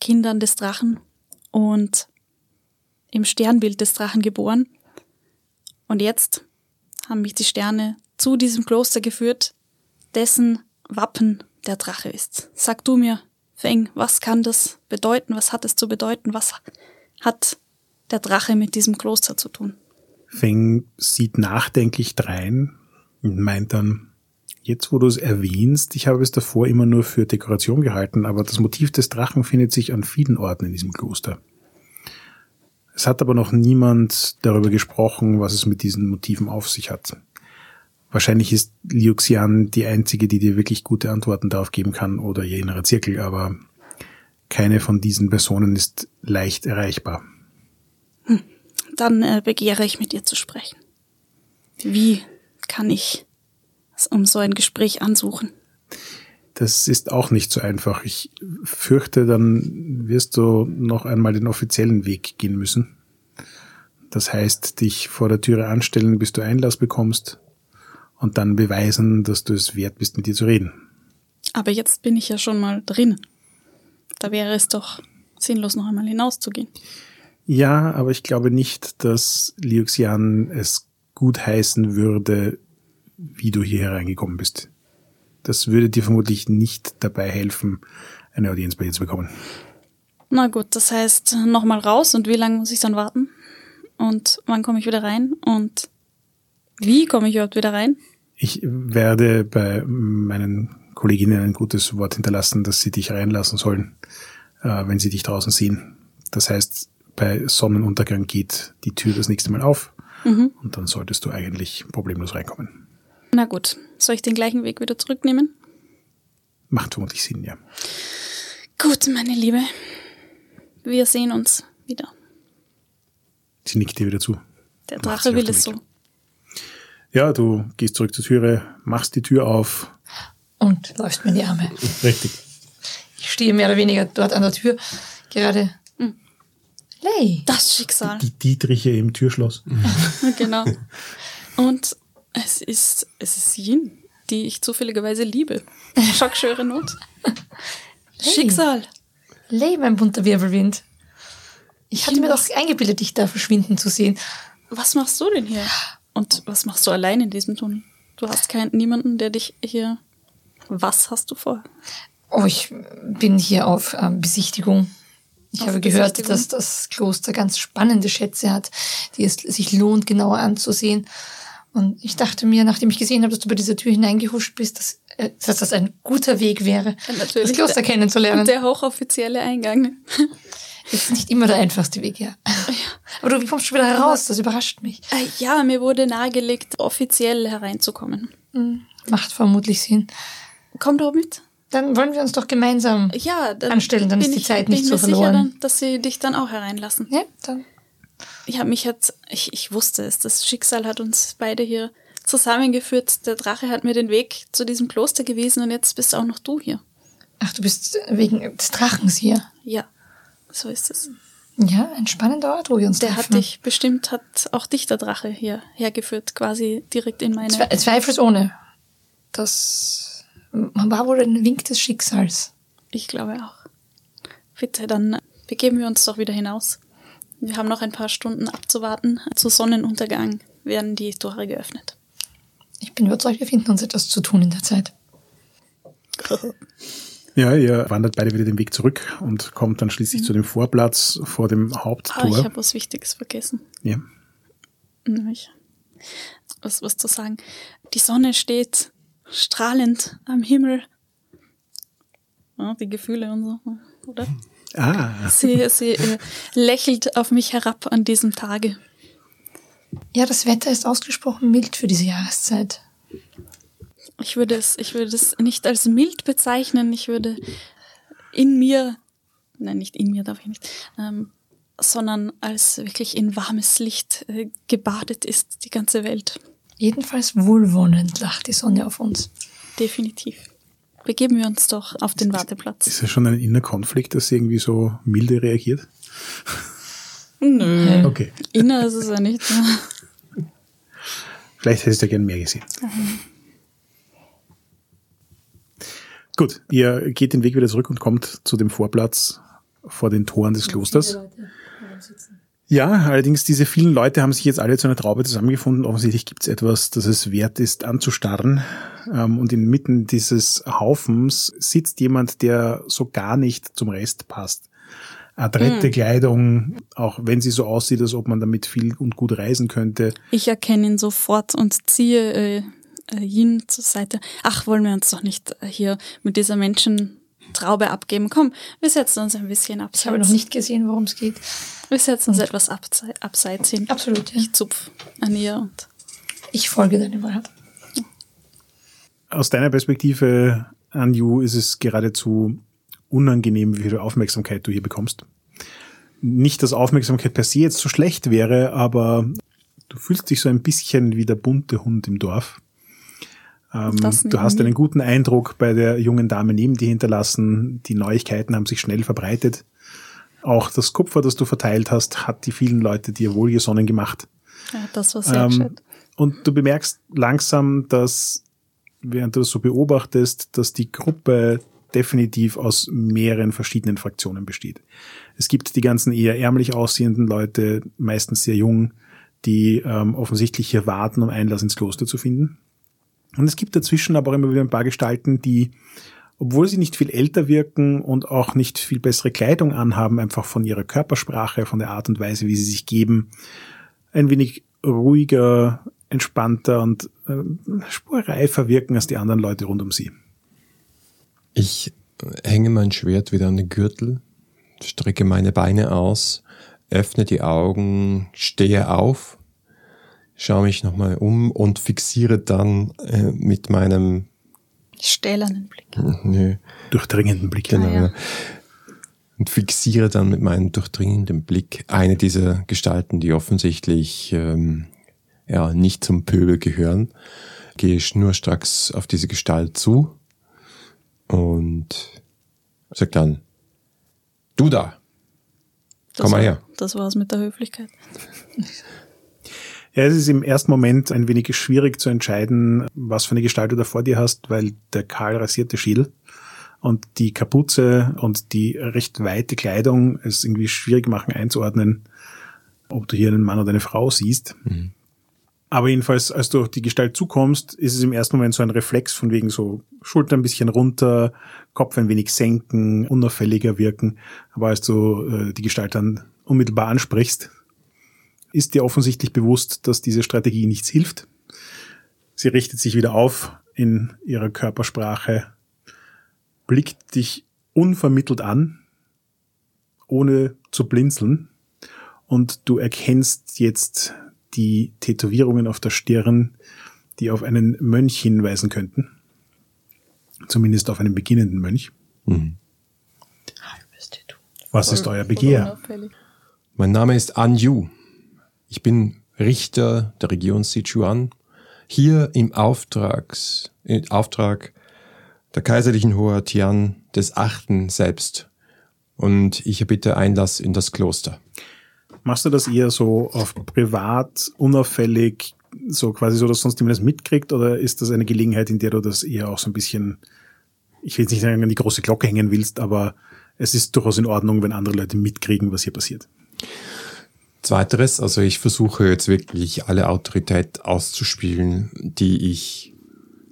Kindern des Drachen und im Sternbild des Drachen geboren. Und jetzt haben mich die Sterne zu diesem Kloster geführt, dessen Wappen der Drache ist. Sag du mir, Feng, was kann das bedeuten? Was hat es zu bedeuten? Was hat der Drache mit diesem Kloster zu tun? Feng sieht nachdenklich drein und meint dann, jetzt wo du es erwähnst, ich habe es davor immer nur für Dekoration gehalten, aber das Motiv des Drachen findet sich an vielen Orten in diesem Kloster. Es hat aber noch niemand darüber gesprochen, was es mit diesen Motiven auf sich hat. Wahrscheinlich ist Liu Xian die einzige, die dir wirklich gute Antworten darauf geben kann, oder ihr innerer Zirkel, aber keine von diesen Personen ist leicht erreichbar. Hm. Dann äh, begehre ich mit ihr zu sprechen. Wie kann ich es um so ein Gespräch ansuchen? Das ist auch nicht so einfach. Ich fürchte, dann wirst du noch einmal den offiziellen Weg gehen müssen. Das heißt, dich vor der Türe anstellen, bis du Einlass bekommst. Und dann beweisen, dass du es wert bist, mit dir zu reden. Aber jetzt bin ich ja schon mal drin. Da wäre es doch sinnlos, noch einmal hinauszugehen. Ja, aber ich glaube nicht, dass Liu Xian es gut heißen würde, wie du hier hereingekommen bist. Das würde dir vermutlich nicht dabei helfen, eine Audienz bei dir zu bekommen. Na gut, das heißt, nochmal raus und wie lange muss ich dann warten? Und wann komme ich wieder rein? Und wie komme ich überhaupt wieder rein? Ich werde bei meinen Kolleginnen ein gutes Wort hinterlassen, dass sie dich reinlassen sollen, wenn sie dich draußen sehen. Das heißt, bei Sonnenuntergang geht die Tür das nächste Mal auf, mhm, und dann solltest du eigentlich problemlos reinkommen. Na gut, soll ich den gleichen Weg wieder zurücknehmen? Macht vermutlich Sinn, ja. Gut, meine Liebe, wir sehen uns wieder. Sie nickt dir wieder zu. Der Drache will es so. Ja, du gehst zurück zur Türe, machst die Tür auf. Und läufst mir in die Arme. Richtig. Ich stehe mehr oder weniger dort an der Tür, gerade. Mhm. Lei. Das Schicksal. Die Dietriche im Türschloss. Mhm. Genau. Und es ist, es ist Yin, die ich zufälligerweise liebe. Schockschwere Not. Lei. Schicksal. Lei, mein bunter Wirbelwind. Ich, ich hatte mir doch eingebildet, dich da verschwinden zu sehen. Was machst du denn hier? Und was machst du allein in diesem Tunnel? Du hast keinen, niemanden, der dich hier... Was hast du vor? Oh, ich bin hier auf ähm, Besichtigung. Ich auf habe Besichtigung? gehört, dass das Kloster ganz spannende Schätze hat, die es sich lohnt, genauer anzusehen. Und ich dachte mir, nachdem ich gesehen habe, dass du bei dieser Tür hineingehuscht bist, dass, äh, dass das ein guter Weg wäre, ja, das Kloster der, kennenzulernen. Der hochoffizielle Eingang. Ne? Ist nicht immer der einfachste Weg, ja. ja. Aber du kommst schon wieder heraus, das überrascht mich. Ja, mir wurde nahegelegt, offiziell hereinzukommen. Mhm. Macht vermutlich Sinn. Komm doch mit. Dann wollen wir uns doch gemeinsam ja, dann anstellen, dann ist die ich, Zeit nicht so verloren. Ich bin mir sicher, dass sie dich dann auch hereinlassen. Ja, dann. Ja, mich hat, ich, ich wusste es, das Schicksal hat uns beide hier zusammengeführt. Der Drache hat mir den Weg zu diesem Kloster gewiesen und jetzt bist auch noch du hier. Ach, du bist wegen des Drachens hier? Ja. So ist es. Ja, ein spannender Ort, wo wir uns der treffen. Der hat dich bestimmt, hat auch dich der Drache hier hergeführt, quasi direkt in meine... Zwe- zweifelsohne. Das war wohl ein Wink des Schicksals. Ich glaube auch. Bitte, dann begeben wir uns doch wieder hinaus. Wir haben noch ein paar Stunden abzuwarten. Zu Sonnenuntergang werden die Tore geöffnet. Ich bin überzeugt, wir finden uns etwas zu tun in der Zeit. Ja, ihr wandert beide wieder den Weg zurück und kommt dann schließlich mhm. zu dem Vorplatz vor dem Haupttor. Ah, ich habe was Wichtiges vergessen. Ja. Nämlich, was, was zu sagen. Die Sonne steht strahlend am Himmel. Ja, die Gefühle und so, oder? Ah. Sie, sie äh, lächelt auf mich herab an diesem Tage. Ja, das Wetter ist ausgesprochen mild für diese Jahreszeit. Ich würde es, ich würde es nicht als mild bezeichnen. Ich würde in mir, nein, nicht in mir darf ich nicht, ähm, sondern als wirklich in warmes Licht äh, gebadet ist die ganze Welt. Jedenfalls wohlwollend lacht die Sonne auf uns. Definitiv. Begeben wir uns doch auf den Warteplatz. Ist das schon ein innerer Konflikt, dass sie irgendwie so milde reagiert? Nö. Okay. Inner ist es ja nicht. Vielleicht hättest du ja gern mehr gesehen. Mhm. Gut, ihr geht den Weg wieder zurück und kommt zu dem Vorplatz vor den Toren des Klosters. Ja, allerdings diese vielen Leute haben sich jetzt alle zu einer Traube zusammengefunden. Offensichtlich gibt es etwas, das es wert ist, anzustarren. Und inmitten dieses Haufens sitzt jemand, der so gar nicht zum Rest passt. Adrette mhm. Kleidung, auch wenn sie so aussieht, als ob man damit viel und gut reisen könnte. Ich erkenne ihn sofort und ziehe äh, Yin zur Seite. Ach, wollen wir uns doch nicht hier mit dieser Menschen... Traube abgeben. Komm, wir setzen uns ein bisschen abseits. Ich habe noch nicht gesehen, worum es geht. Wir setzen uns und etwas abse- abseits hin. Absolut. Ja. Ich zupf an ihr und ich folge deinem Rat. Ja. Aus deiner Perspektive, Anju, ist es geradezu unangenehm, wie viel Aufmerksamkeit du hier bekommst. Nicht, dass Aufmerksamkeit per se jetzt so schlecht wäre, aber du fühlst dich so ein bisschen wie der bunte Hund im Dorf. Ähm, du hast einen guten Eindruck bei der jungen Dame neben dir hinterlassen. Die Neuigkeiten haben sich schnell verbreitet. Auch das Kupfer, das du verteilt hast, hat die vielen Leute dir wohlgesonnen gemacht. Ja, das war sehr ähm, schön. Und du bemerkst langsam, dass, während du das so beobachtest, dass die Gruppe definitiv aus mehreren verschiedenen Fraktionen besteht. Es gibt die ganzen eher ärmlich aussehenden Leute, meistens sehr jung, die ähm, offensichtlich hier warten, um Einlass ins Kloster zu finden. Und es gibt dazwischen aber auch immer wieder ein paar Gestalten, die, obwohl sie nicht viel älter wirken und auch nicht viel bessere Kleidung anhaben, einfach von ihrer Körpersprache, von der Art und Weise, wie sie sich geben, ein wenig ruhiger, entspannter und äh, spurreifer wirken als die anderen Leute rund um sie. Ich hänge mein Schwert wieder an den Gürtel, strecke meine Beine aus, öffne die Augen, stehe auf. Schaue mich nochmal um und fixiere dann äh, mit meinem stählernen Blick. Nö. Durchdringenden Blick. Genau. Ah, ja. Und fixiere dann mit meinem durchdringenden Blick eine dieser Gestalten, die offensichtlich ähm, ja nicht zum Pöbel gehören. Gehe schnurstracks auf diese Gestalt zu und sage dann, du da, komm das mal war, her. Das war's mit der Höflichkeit. Ja, es ist im ersten Moment ein wenig schwierig zu entscheiden, was für eine Gestalt du da vor dir hast, weil der kahl rasierte Schädel und die Kapuze und die recht weite Kleidung es irgendwie schwierig machen einzuordnen, ob du hier einen Mann oder eine Frau siehst. Mhm. Aber jedenfalls, als du auf die Gestalt zukommst, ist es im ersten Moment so ein Reflex von wegen so Schulter ein bisschen runter, Kopf ein wenig senken, unauffälliger wirken. Aber als du äh, die Gestalt dann unmittelbar ansprichst, ist dir offensichtlich bewusst, dass diese Strategie nichts hilft. Sie richtet sich wieder auf in ihrer Körpersprache, blickt dich unvermittelt an, ohne zu blinzeln, und du erkennst jetzt die Tätowierungen auf der Stirn, die auf einen Mönch hinweisen könnten. Zumindest auf einen beginnenden Mönch. Mhm. Was ist euer Begehr? Mein Name ist Anju. Ich bin Richter der Region Sichuan, hier im Auftrags, im Auftrag der kaiserlichen Hoher Tian des Achten selbst. Und ich erbitte Einlass in das Kloster. Machst du das eher so auf privat, unauffällig, so quasi so, dass sonst niemand das mitkriegt? Oder ist das eine Gelegenheit, in der du das eher auch so ein bisschen, ich will jetzt nicht sagen, an die große Glocke hängen willst, aber es ist durchaus in Ordnung, wenn andere Leute mitkriegen, was hier passiert? Zweiteres, also ich versuche jetzt wirklich alle Autorität auszuspielen, die ich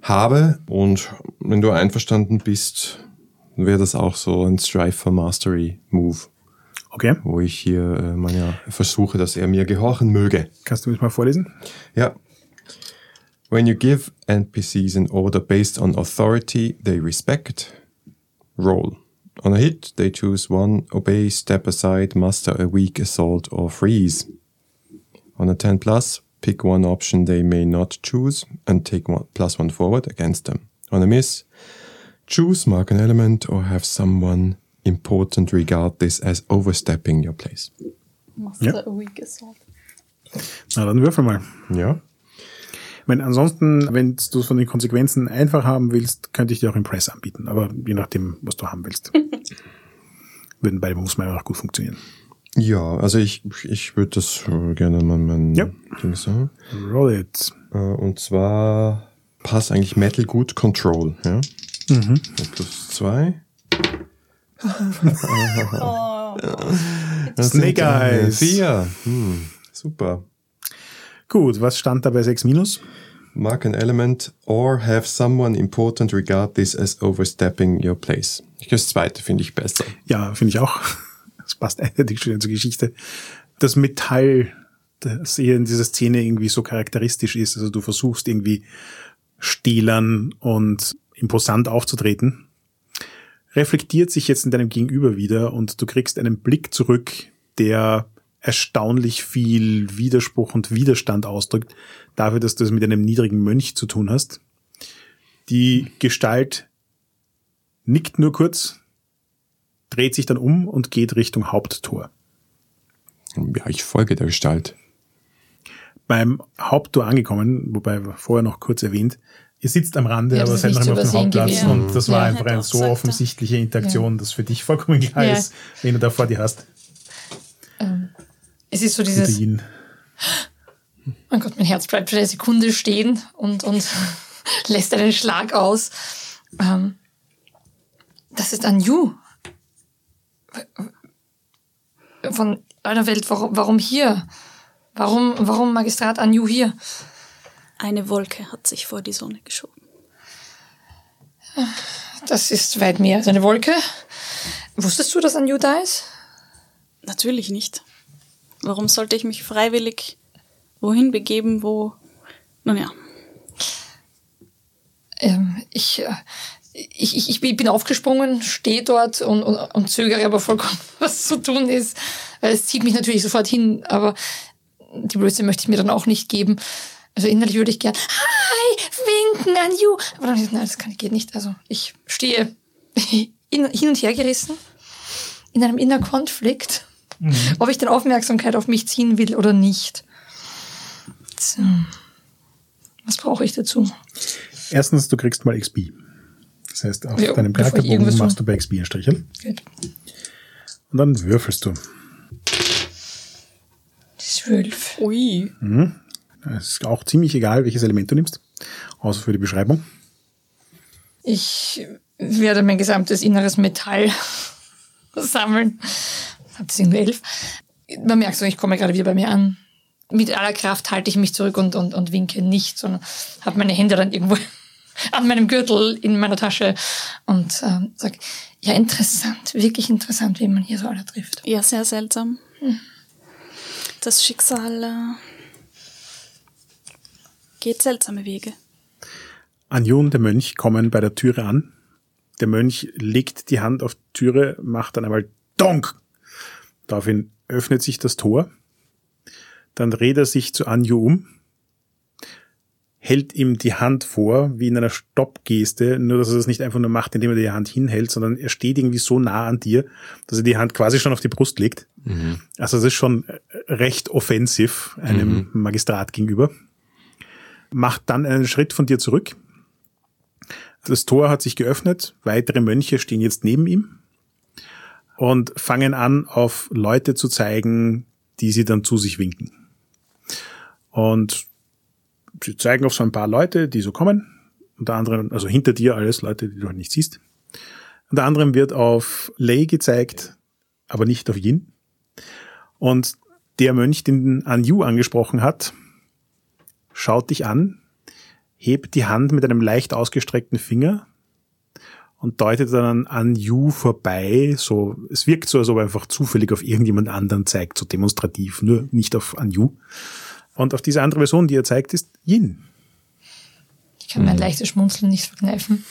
habe, und wenn du einverstanden bist, wäre das auch so ein Strive for Mastery Move. Okay. Wo ich hier äh, ja, versuche, dass er mir gehorchen möge. Kannst du mich mal vorlesen? Ja. When you give N P Cs an order based on authority they respect, roll. On a hit, they choose one, obey, step aside, muster a weak assault or freeze. On a ten plus, pick one option they may not choose and take one, plus one forward against them. On a miss, choose, mark an element or have someone important regard this as overstepping your place. Master ja. A weak assault. Na, dann würfel mal. Ja. Wenn ansonsten, wenn du es von den Konsequenzen einfach haben willst, könnte ich dir auch Impress anbieten. Aber je nachdem, was du haben willst. Würden beide Moves meiner Meinung nach gut funktionieren. Ja, also ich, ich würde das gerne mal mein ja. Ding sagen. Roll it. Und zwar passt eigentlich Metal gut Control. Ja? Mhm. Plus zwei. oh. Snake Eyes. Vier. Hm. Super. Gut, was stand da bei sechs minus? Mark an element or have someone important regard this as overstepping your place. Ich glaube, das zweite finde ich besser. Ja, finde ich auch. Das passt eindeutig schön zur Geschichte. Das Metall, das hier in dieser Szene irgendwie so charakteristisch ist, also du versuchst irgendwie stählern und imposant aufzutreten, reflektiert sich jetzt in deinem Gegenüber wieder und du kriegst einen Blick zurück, der erstaunlich viel Widerspruch und Widerstand ausdrückt, dafür, dass du es mit einem niedrigen Mönch zu tun hast. Die Gestalt nickt nur kurz, dreht sich dann um und geht Richtung Haupttor. Ja, ich folge der Gestalt. Beim Haupttor angekommen, wobei vorher noch kurz erwähnt, ihr sitzt am Rande, ja, aber seid noch immer auf dem Hauptplatz gewesen. Und das ja, war einfach eine so gesagt, offensichtliche Interaktion, ja. dass für dich vollkommen klar ja. ist, wen du da vor dir hast. Ähm, es ist so dieses... Yin. Oh Gott, mein Herz bleibt für eine Sekunde stehen und, und lässt einen Schlag aus. Ähm, das ist Anju. Von aller Welt, warum, warum hier? Warum, warum Magistrat Anju hier? Eine Wolke hat sich vor die Sonne geschoben. Das ist weit mehr als eine Wolke. Wusstest du, dass Anju da ist? Natürlich nicht. Warum sollte ich mich freiwillig wohin begeben, wo... Nun ja. Ähm, ich... Äh Ich, ich, ich bin aufgesprungen, stehe dort und, und, und zögere aber vollkommen, was zu tun ist. Weil es zieht mich natürlich sofort hin, aber die Blöße möchte ich mir dann auch nicht geben. Also innerlich würde ich gern, hi, winken an you. Aber dann, nein, das kann, geht nicht. Also ich stehe in, hin und her gerissen in einem inneren Konflikt, mhm. ob ich denn Aufmerksamkeit auf mich ziehen will oder nicht. So. Was brauche ich dazu? Erstens, du kriegst mal X P. Das heißt, auf ja, deinem Charakterbogen machst du bei X P einen Strich. Okay. Und dann würfelst du. zwölf. Ui. Mhm. Es ist auch ziemlich egal, welches Element du nimmst. Außer für die Beschreibung. Ich werde mein gesamtes inneres Metall sammeln. Ich habe das nur elf. Man merkt so, ich komme gerade wieder bei mir an. Mit aller Kraft halte ich mich zurück und, und, und winke nicht, sondern habe meine Hände dann irgendwo... an meinem Gürtel, in meiner Tasche und ähm, sag, ja, interessant, wirklich interessant, wie man hier so alle trifft. Ja, sehr seltsam. Hm. Das Schicksal äh, geht seltsame Wege. Anju und der Mönch kommen bei der Türe an. Der Mönch legt die Hand auf die Türe, macht dann einmal Donk. Daraufhin öffnet sich das Tor. Dann dreht er sich zu Anju um. Hält ihm die Hand vor, wie in einer Stoppgeste, nur dass er das nicht einfach nur macht, indem er die Hand hinhält, sondern er steht irgendwie so nah an dir, dass er die Hand quasi schon auf die Brust legt. Mhm. Also das ist schon recht offensiv einem mhm. Magistrat gegenüber. Macht dann einen Schritt von dir zurück. Das Tor hat sich geöffnet, weitere Mönche stehen jetzt neben ihm und fangen an, auf Leute zu zeigen, die sie dann zu sich winken. Und sie zeigen auf so ein paar Leute, die so kommen. Unter anderem, also hinter dir alles Leute, die du halt nicht siehst. Unter anderem wird auf Lei gezeigt, aber nicht auf Yin. Und der Mönch, den Anju angesprochen hat, schaut dich an, hebt die Hand mit einem leicht ausgestreckten Finger und deutet dann an Anju vorbei. So, es wirkt so, als ob er einfach zufällig auf irgendjemand anderen zeigt, so demonstrativ, nur nicht auf Anju. Und auf diese andere Person, die er zeigt, ist Yin. Ich kann mein leichtes Schmunzeln nicht verkneifen.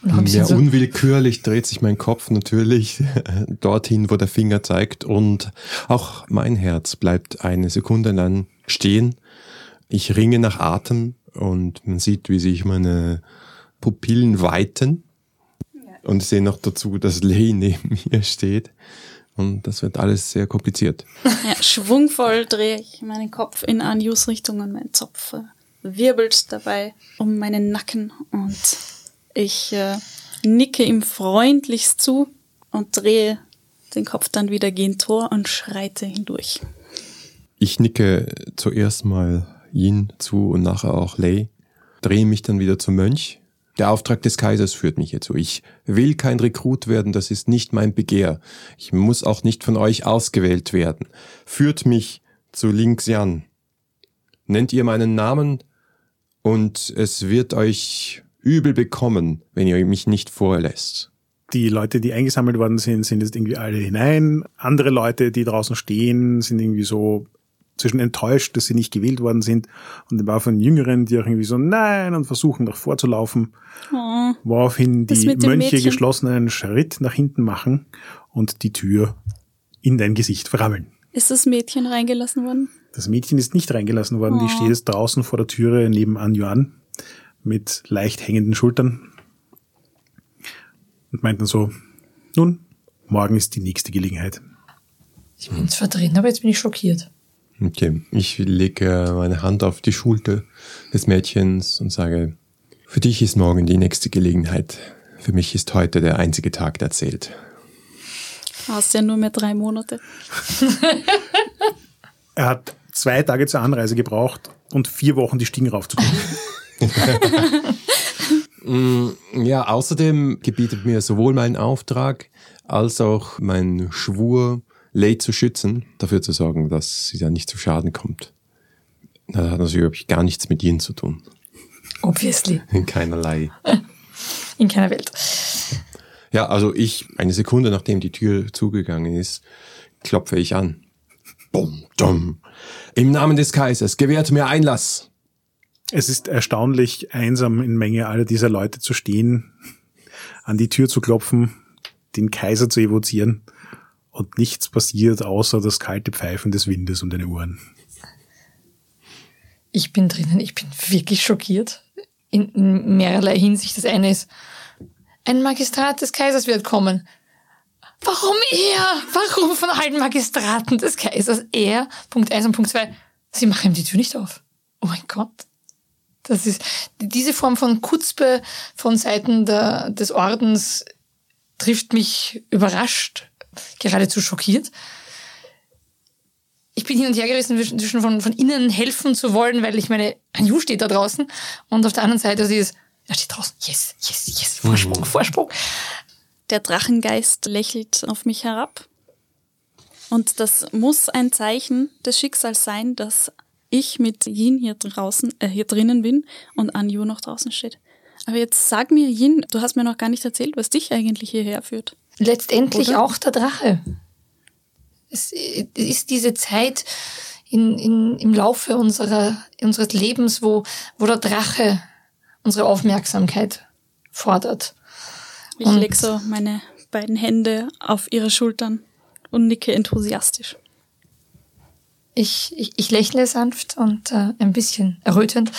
Und ja, so unwillkürlich dreht sich mein Kopf natürlich dorthin, wo der Finger zeigt. Und auch mein Herz bleibt eine Sekunde lang stehen Ich ringe nach Atem und man sieht, wie sich meine Pupillen weiten. Ja. Und ich sehe noch dazu, dass Lei neben mir steht. Und das wird alles sehr kompliziert. Ja, schwungvoll drehe ich meinen Kopf in Anjus Richtung und mein Zopf wirbelt dabei um meinen Nacken. Und ich äh, nicke ihm freundlichst zu und drehe den Kopf dann wieder gegen Tor und schreite hindurch. Ich nicke zuerst mal Yin zu und nachher auch Lei, drehe mich dann wieder zum Mönch. Der Auftrag des Kaisers führt mich hierzu. Ich will kein Rekrut werden, das ist nicht mein Begehr. Ich muss auch nicht von euch ausgewählt werden. Führt mich zu Liu Xian. Nennt ihr meinen Namen und es wird euch übel bekommen, wenn ihr mich nicht vorlässt. Die Leute, die eingesammelt worden sind, sind jetzt irgendwie alle hinein. Andere Leute, die draußen stehen, sind irgendwie so zwischen enttäuscht, dass sie nicht gewählt worden sind, und ein paar von Jüngeren, die auch irgendwie so nein und versuchen noch vorzulaufen, oh, woraufhin die Mönche geschlossen einen Schritt nach hinten machen und die Tür in dein Gesicht verrammeln. Ist das Mädchen reingelassen worden? Das Mädchen ist nicht reingelassen worden, oh. Die steht jetzt draußen vor der Türe neben Anju an mit leicht hängenden Schultern und meint dann so, nun, morgen ist die nächste Gelegenheit. Ich bin zwar drin, aber jetzt bin ich schockiert. Okay, ich lege meine Hand auf die Schulter des Mädchens und sage, für dich ist morgen die nächste Gelegenheit. Für mich ist heute der einzige Tag, der zählt. Hast ja nur mehr drei Monate. Er hat zwei Tage zur Anreise gebraucht und vier Wochen die Stiegen raufzukommen. Ja, außerdem gebietet mir sowohl mein Auftrag als auch mein Schwur, Lei zu schützen, dafür zu sorgen, dass sie da nicht zu Schaden kommt. Das hat natürlich überhaupt gar nichts mit Yin zu tun. Obviously. In keinerlei. In keiner Welt. Ja, also ich, eine Sekunde nachdem die Tür zugegangen ist, klopfe ich an. Bum, dumm. Im Namen des Kaisers, gewährt mir Einlass. Es ist erstaunlich einsam in Menge aller dieser Leute zu stehen, an die Tür zu klopfen, den Kaiser zu evozieren. Und nichts passiert, außer das kalte Pfeifen des Windes um deine Ohren. Ich bin drinnen, ich bin wirklich schockiert. In mehrerlei Hinsicht. Das eine ist, ein Magistrat des Kaisers wird kommen. Warum er? Warum von allen Magistraten des Kaisers er? Punkt eins und Punkt zwei. Sie machen ihm die Tür nicht auf. Oh mein Gott. Das ist, diese Form von Chutzpe von Seiten der, des Ordens trifft mich überrascht. Geradezu schockiert. Ich bin hin und her gerissen, zwischen von, von innen helfen zu wollen, weil ich meine, Anju steht da draußen, und auf der anderen Seite sie ist, er steht draußen, yes, yes, yes, Vorsprung, mhm. Vorsprung. Der Drachengeist lächelt auf mich herab. Und das muss ein Zeichen des Schicksals sein, dass ich mit Yin hier draußen, äh, hier drinnen bin und Anju noch draußen steht. Aber jetzt sag mir, Yin, du hast mir noch gar nicht erzählt, was dich eigentlich hierher führt. Letztendlich oder? Auch der Drache. Es ist diese Zeit in, in, im Laufe unserer, unseres Lebens, wo, wo der Drache unsere Aufmerksamkeit fordert. Ich lege so meine beiden Hände auf ihre Schultern und nicke enthusiastisch. Ich, ich, ich lächle sanft und äh, ein bisschen errötend.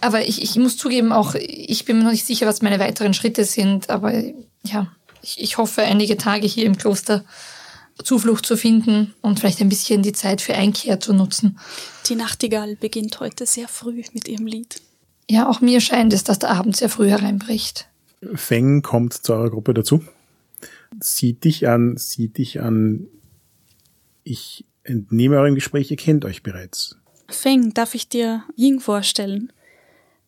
Aber ich, ich muss zugeben, auch ich bin mir noch nicht sicher, was meine weiteren Schritte sind, aber ja, ich, ich hoffe, einige Tage hier im Kloster Zuflucht zu finden und vielleicht ein bisschen die Zeit für Einkehr zu nutzen. Die Nachtigall beginnt heute sehr früh mit ihrem Lied. Ja, auch mir scheint es, dass der Abend sehr früh hereinbricht. Feng kommt zu eurer Gruppe dazu. Sieh dich an, sieh dich an. Ich entnehme eurem Gespräch, ihr kennt euch bereits. Feng, darf ich dir Ying vorstellen?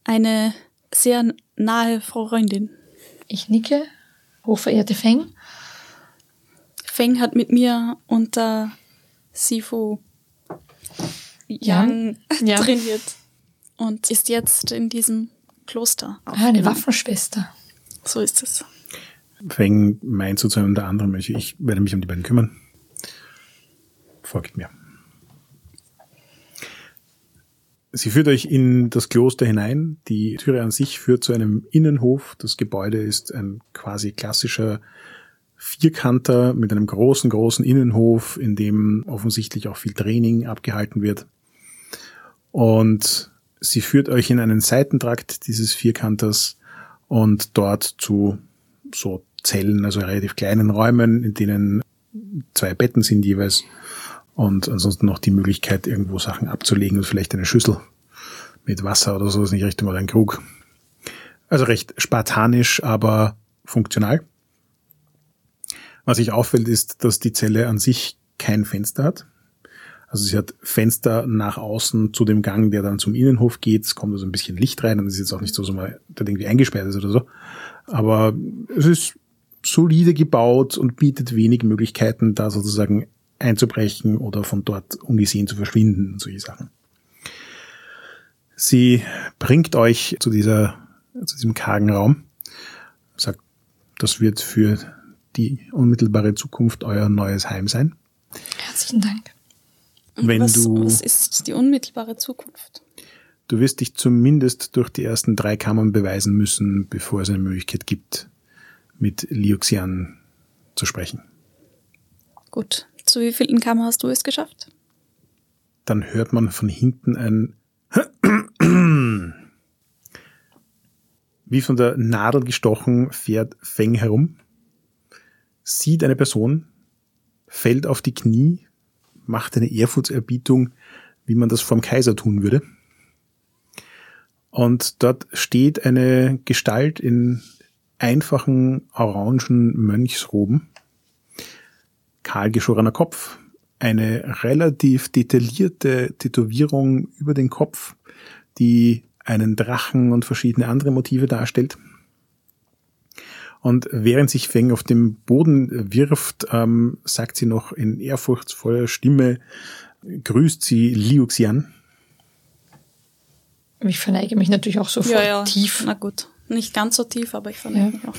Eine sehr nahe Freundin. Ich nicke. Hochverehrte Feng. Feng hat mit mir unter Sifu Yang ja. trainiert ja. und ist jetzt in diesem Kloster. Ah, eine Waffenschwester. So ist es. Feng meint sozusagen unter anderem, ich werde mich um die beiden kümmern. Folgt mir. Sie führt euch in das Kloster hinein. Die Türe an sich führt zu einem Innenhof. Das Gebäude ist ein quasi klassischer Vierkanter mit einem großen, großen Innenhof, in dem offensichtlich auch viel Training abgehalten wird. und sie führt euch in einen Seitentrakt dieses Vierkanters und dort zu so Zellen, also relativ kleinen Räumen, in denen zwei Betten sind jeweils und ansonsten noch die Möglichkeit, irgendwo Sachen abzulegen und vielleicht eine Schüssel mit Wasser oder so, ist nicht recht, mal ein Krug. Also recht spartanisch, aber funktional. Was sich auffällt, ist, dass die Zelle an sich kein Fenster hat. Also sie hat Fenster nach außen zu dem Gang, der dann zum Innenhof geht. Es kommt also ein bisschen Licht rein und es ist jetzt auch nicht so, dass man da irgendwie eingesperrt ist oder so. Aber es ist solide gebaut und bietet wenig Möglichkeiten, da sozusagen einzubrechen oder von dort ungesehen zu verschwinden und solche Sachen. Sie bringt euch zu dieser, zu diesem kargen Raum, sagt, das wird für die unmittelbare Zukunft euer neues Heim sein. Herzlichen Dank. Wenn was, du, was ist die unmittelbare Zukunft? Du wirst dich zumindest durch die ersten drei Kammern beweisen müssen, bevor es eine Möglichkeit gibt, mit Liu Xian zu sprechen. Gut. Zu wie vielen Kammern hast du es geschafft? Dann hört man von hinten ein wie von der Nadel gestochen fährt Feng herum, sieht eine Person, fällt auf die Knie, macht eine Ehrfurchtserbietung, wie man das vorm Kaiser tun würde. Und dort steht eine Gestalt in einfachen orangen Mönchsroben, kahlgeschorener Kopf, eine relativ detaillierte Tätowierung über den Kopf, die einen Drachen und verschiedene andere Motive darstellt. Und während sich Feng auf dem Boden wirft, ähm, sagt sie noch in ehrfurchtsvoller Stimme, grüßt sie Liu Xian. Ich verneige mich natürlich auch sofort ja, ja. tief. Na gut, nicht ganz so tief, aber ich verneige ja. mich auch.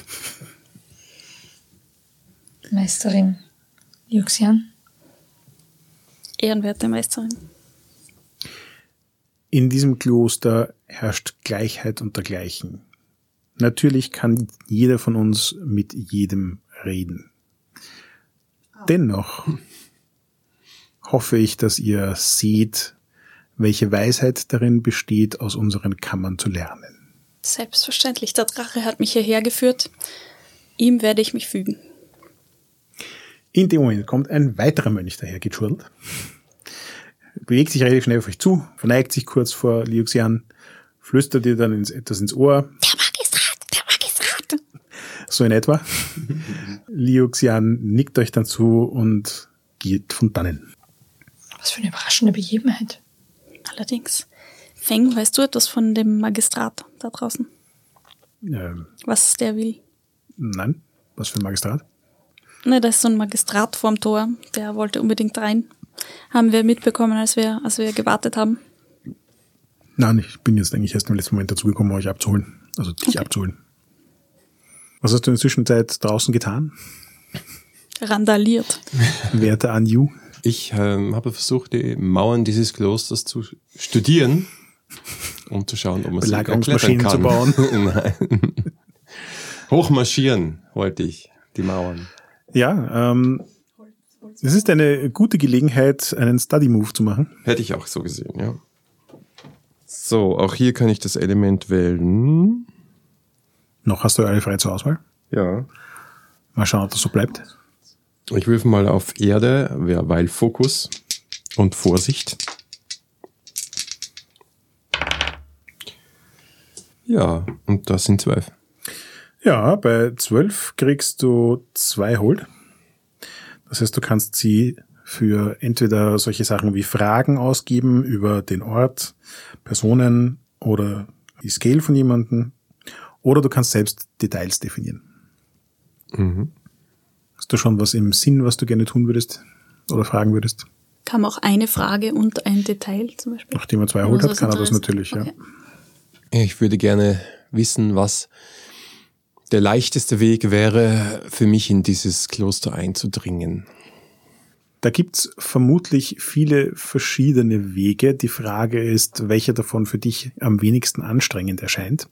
Meisterin Liu Xian. Ehrenwerte Meisterin. In diesem Kloster herrscht Gleichheit unter Gleichen. Natürlich kann jeder von uns mit jedem reden. Dennoch hoffe ich, dass ihr seht, welche Weisheit darin besteht, aus unseren Kammern zu lernen. Selbstverständlich, der Drache hat mich hierher geführt. Ihm werde ich mich fügen. In dem Moment kommt ein weiterer Mönch daher geschurlt, bewegt sich relativ schnell auf euch zu, verneigt sich kurz vor Liu Xian, flüstert ihr dann ins, etwas ins Ohr. Der Magistrat, der Magistrat. So in etwa. Liu Xian nickt euch dann zu und geht von dannen. Was für eine überraschende Begebenheit. Allerdings. Feng, weißt du etwas von dem Magistrat da draußen? Ähm, was der will? Nein, was für ein Magistrat? Ne, da ist so ein Magistrat vorm Tor, der wollte unbedingt rein. Haben wir mitbekommen, als wir, als wir gewartet haben? Nein, ich bin jetzt eigentlich erst im letzten Moment dazugekommen, um euch abzuholen. Also dich okay. abzuholen. Was hast du in der Zwischenzeit draußen getan? Randaliert. Werte Anju. Ich ähm, habe versucht, die Mauern dieses Klosters zu studieren, um zu schauen, ob man sie erklettern kann. Zu bauen. Nein. Hochmarschieren wollte ich, die Mauern. Ja, ähm... es ist eine gute Gelegenheit, einen Study-Move zu machen. Hätte ich auch so gesehen, ja. So, auch hier kann ich das Element wählen. Noch hast du alle frei zur Auswahl? Ja. Mal schauen, ob das so bleibt. Ich würfe mal auf Erde, weil Fokus und Vorsicht. Ja, und das sind zwölf. Ja, bei zwölf kriegst du zwei Hold. Das heißt, du kannst sie für entweder solche Sachen wie Fragen ausgeben über den Ort, Personen oder die Scale von jemandem, oder du kannst selbst Details definieren. Mhm. Hast du schon was im Sinn, was du gerne tun würdest oder fragen würdest? Kam auch eine Frage und ein Detail zum Beispiel? Nachdem er zwei erholt hat, kann er das natürlich, okay. ja. Ich würde gerne wissen, was der leichteste Weg wäre, für mich in dieses Kloster einzudringen. Da gibt's vermutlich viele verschiedene Wege. Die Frage ist, welcher davon für dich am wenigsten anstrengend erscheint.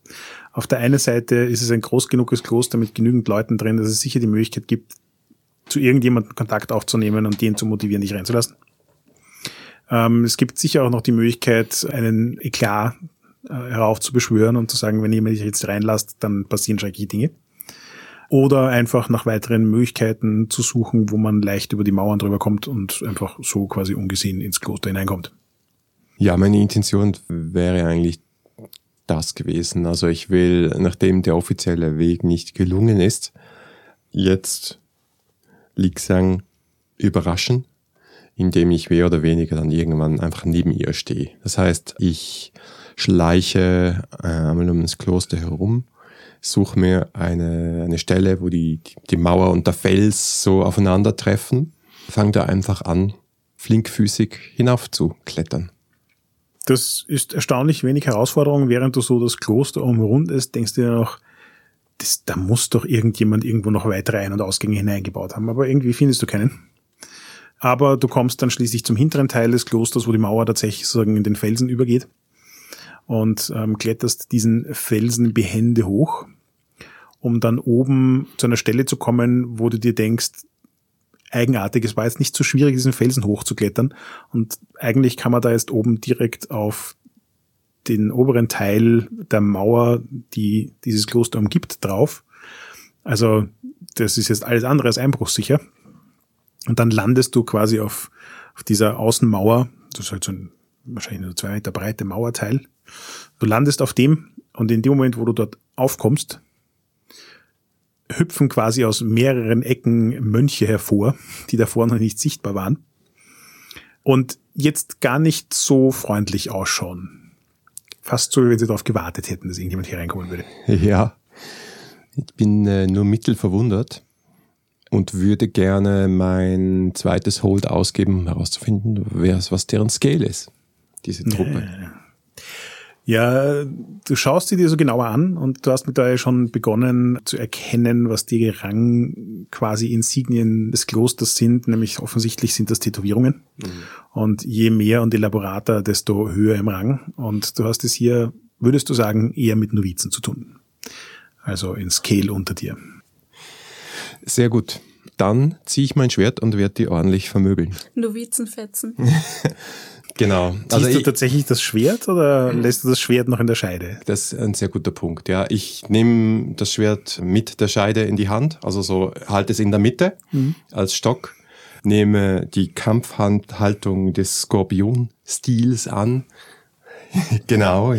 Auf der einen Seite ist es ein groß genuges Kloster mit genügend Leuten drin, dass es sicher die Möglichkeit gibt, zu irgendjemandem Kontakt aufzunehmen und den zu motivieren, dich reinzulassen. Ähm, es gibt sicher auch noch die Möglichkeit, einen Eklat äh, heraufzubeschwören und zu sagen, wenn jemand dich jetzt reinlässt, dann passieren schreckliche Dinge. Oder einfach nach weiteren Möglichkeiten zu suchen, wo man leicht über die Mauern drüber kommt und einfach so quasi ungesehen ins Kloster hineinkommt. Ja, meine Intention wäre eigentlich das gewesen. Also ich will, nachdem der offizielle Weg nicht gelungen ist, jetzt Liu Xian überraschen, indem ich mehr oder weniger dann irgendwann einfach neben ihr stehe. Das heißt, ich schleiche einmal äh, um das Kloster herum, suche mir eine, eine Stelle, wo die, die, die Mauer und der Fels so aufeinandertreffen, fange da einfach an, flinkfüßig hinaufzuklettern. Das ist erstaunlich wenig Herausforderung. Während du so das Kloster umrundest, denkst du dir noch, das, da muss doch irgendjemand irgendwo noch weitere Ein- und Ausgänge hineingebaut haben. Aber irgendwie findest du keinen. Aber du kommst dann schließlich zum hinteren Teil des Klosters, wo die Mauer tatsächlich sozusagen in den Felsen übergeht und ähm, kletterst diesen Felsen behende hoch, um dann oben zu einer Stelle zu kommen, wo du dir denkst, eigenartig, es war jetzt nicht so schwierig, diesen Felsen hochzuklettern. Und eigentlich kann man da jetzt oben direkt auf den oberen Teil der Mauer, die dieses Kloster umgibt, drauf. Also das ist jetzt alles andere als einbruchssicher. Und dann landest du quasi auf, auf dieser Außenmauer, das ist halt so ein wahrscheinlich nur zwei Meter breite Mauerteil. Du landest auf dem und in dem Moment, wo du dort aufkommst, hüpfen quasi aus mehreren Ecken Mönche hervor, die davor noch nicht sichtbar waren und jetzt gar nicht so freundlich ausschauen. Fast so, wie wenn sie darauf gewartet hätten, dass irgendjemand hier reinkommen würde. Ja, ich bin äh, nur mittelverwundert und würde gerne mein zweites Hold ausgeben, um herauszufinden, was deren Scale ist, diese Truppe. Ja. Ja, du schaust sie dir so genauer an und du hast mittlerweile schon begonnen zu erkennen, was die Rang quasi Insignien des Klosters sind, nämlich offensichtlich sind das Tätowierungen. Mhm. Und je mehr und elaborater, desto höher im Rang. Und du hast es hier, würdest du sagen, eher mit Novizen zu tun. Also in Scale unter dir. Sehr gut. Dann ziehe ich mein Schwert und werde die ordentlich vermöbeln. Novizenfetzen. Genau. Ziehst also du ich, tatsächlich das Schwert oder lässt du das Schwert noch in der Scheide? Das ist ein sehr guter Punkt, ja. Ich nehme das Schwert mit der Scheide in die Hand, also so halte es in der Mitte mhm. als Stock, nehme die Kampfhandhaltung des Skorpion-Stils an. Genau,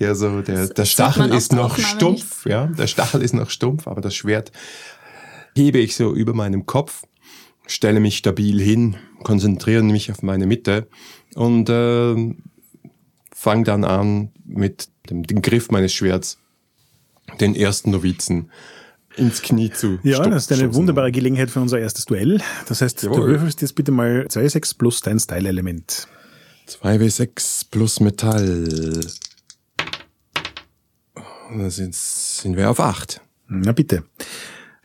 ja, so der, der Stachel ist noch stumpf, ja, der Stachel ist noch stumpf, aber das Schwert hebe ich so über meinem Kopf, stelle mich stabil hin, konzentriere mich auf meine Mitte und äh, fange dann an, mit dem, dem Griff meines Schwerts den ersten Novizen ins Knie zu Ja, stoppen. Das ist eine wunderbare Gelegenheit für unser erstes Duell. Das heißt, Jawohl. Du würfelst jetzt bitte mal zwei W sechs plus dein Style-Element. zwei W sechs plus Metall. Da sind, sind wir auf acht. Na bitte.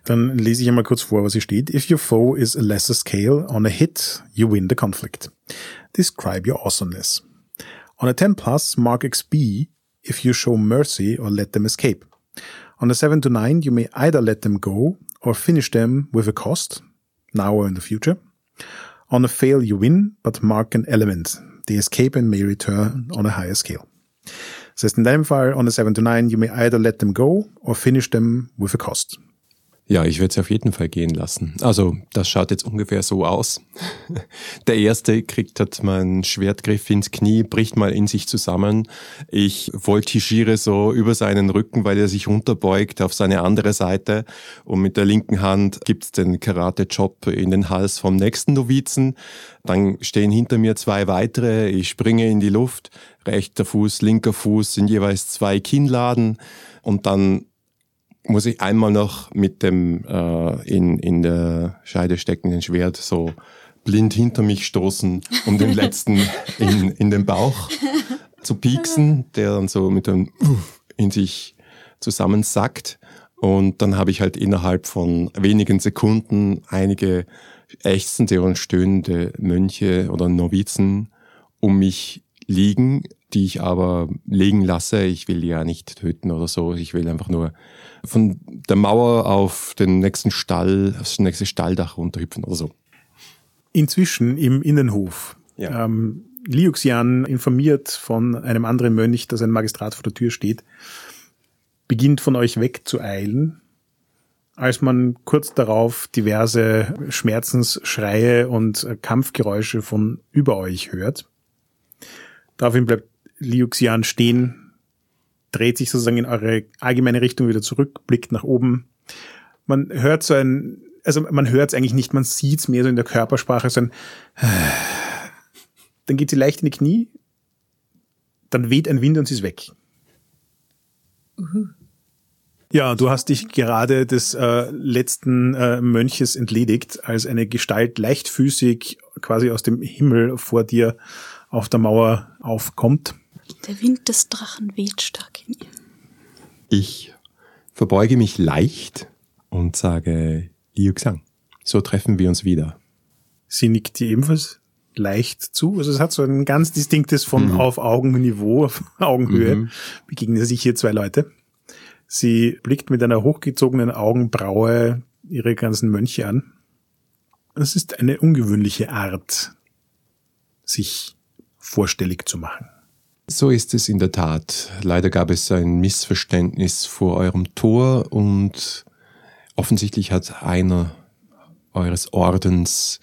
Dann lese ich einmal kurz vor, was hier steht. If your foe is a lesser scale on a hit, you win the conflict. Describe your awesomeness. On a ten plus, mark X P if you show mercy or let them escape. On a seven to nine, you may either let them go or finish them with a cost, now or in the future. On a fail, you win, but mark an element. They escape and may return on a higher scale. Das heißt in deinem Fall, on a seven to nine, you may either let them go or finish them with a cost. Ja, ich werde es auf jeden Fall gehen lassen. Also, das schaut jetzt ungefähr so aus. Der Erste kriegt halt meinen Schwertgriff ins Knie, bricht mal in sich zusammen. Ich voltigiere so über seinen Rücken, weil er sich runterbeugt auf seine andere Seite. Und mit der linken Hand gibt's den Karate-Chop in den Hals vom nächsten Novizen. Dann stehen hinter mir zwei weitere. Ich springe in die Luft. Rechter Fuß, linker Fuß sind jeweils zwei Kinnladen. Und dann muss ich einmal noch mit dem äh, in, in der Scheide steckenden Schwert so blind hinter mich stoßen, um den letzten in, in den Bauch zu pieksen, der dann so mit einem in sich zusammensackt. Und dann habe ich halt innerhalb von wenigen Sekunden einige ächzende und stöhnende Mönche oder Novizen um mich liegen, die ich aber liegen lasse. Ich will die ja nicht töten oder so. Ich will einfach nur von der Mauer auf den nächsten Stall, aufs nächste Stalldach runterhüpfen oder so. Inzwischen im Innenhof Ja. Ähm, Liu Xian, informiert von einem anderen Mönch, dass ein Magistrat vor der Tür steht, beginnt von euch wegzueilen, als man kurz darauf diverse Schmerzensschreie und Kampfgeräusche von über euch hört. Daraufhin bleibt Liu Xian stehen, dreht sich sozusagen in eure allgemeine Richtung wieder zurück, blickt nach oben. Man hört so ein, also man hört es eigentlich nicht, man sieht es mehr so in der Körpersprache, so ein dann geht sie leicht in die Knie, dann weht ein Wind und sie ist weg. Mhm. Ja, du hast dich gerade des äh, letzten äh, Mönches entledigt, als eine Gestalt leichtfüßig quasi aus dem Himmel vor dir auf der Mauer aufkommt. Der Wind des Drachen weht stark in ihr. Ich verbeuge mich leicht und sage, Liu Xian, so treffen wir uns wieder. Sie nickt dir ebenfalls leicht zu. Also es hat so ein ganz distinktes von mhm. auf Augenniveau, auf Augenhöhe, mhm. begegnen sich hier zwei Leute. Sie blickt mit einer hochgezogenen Augenbraue ihre ganzen Mönche an. Es ist eine ungewöhnliche Art, sich vorstellig zu machen. So ist es in der Tat. Leider gab es ein Missverständnis vor eurem Tor und offensichtlich hat einer eures Ordens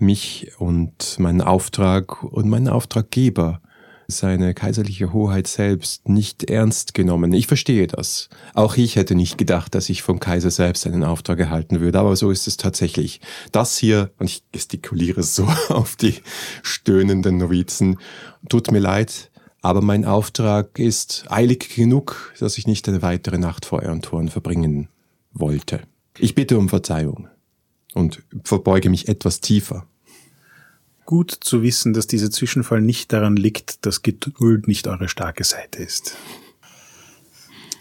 mich und meinen Auftrag und meinen Auftraggeber, seine kaiserliche Hoheit selbst, nicht ernst genommen. Ich verstehe das. Auch ich hätte nicht gedacht, dass ich vom Kaiser selbst einen Auftrag erhalten würde, aber so ist es tatsächlich. Das hier, und ich gestikuliere so auf die stöhnenden Novizen, tut mir leid, aber mein Auftrag ist eilig genug, dass ich nicht eine weitere Nacht vor euren Toren verbringen wollte. Ich bitte um Verzeihung und verbeuge mich etwas tiefer. Gut zu wissen, dass dieser Zwischenfall nicht daran liegt, dass Geduld nicht eure starke Seite ist.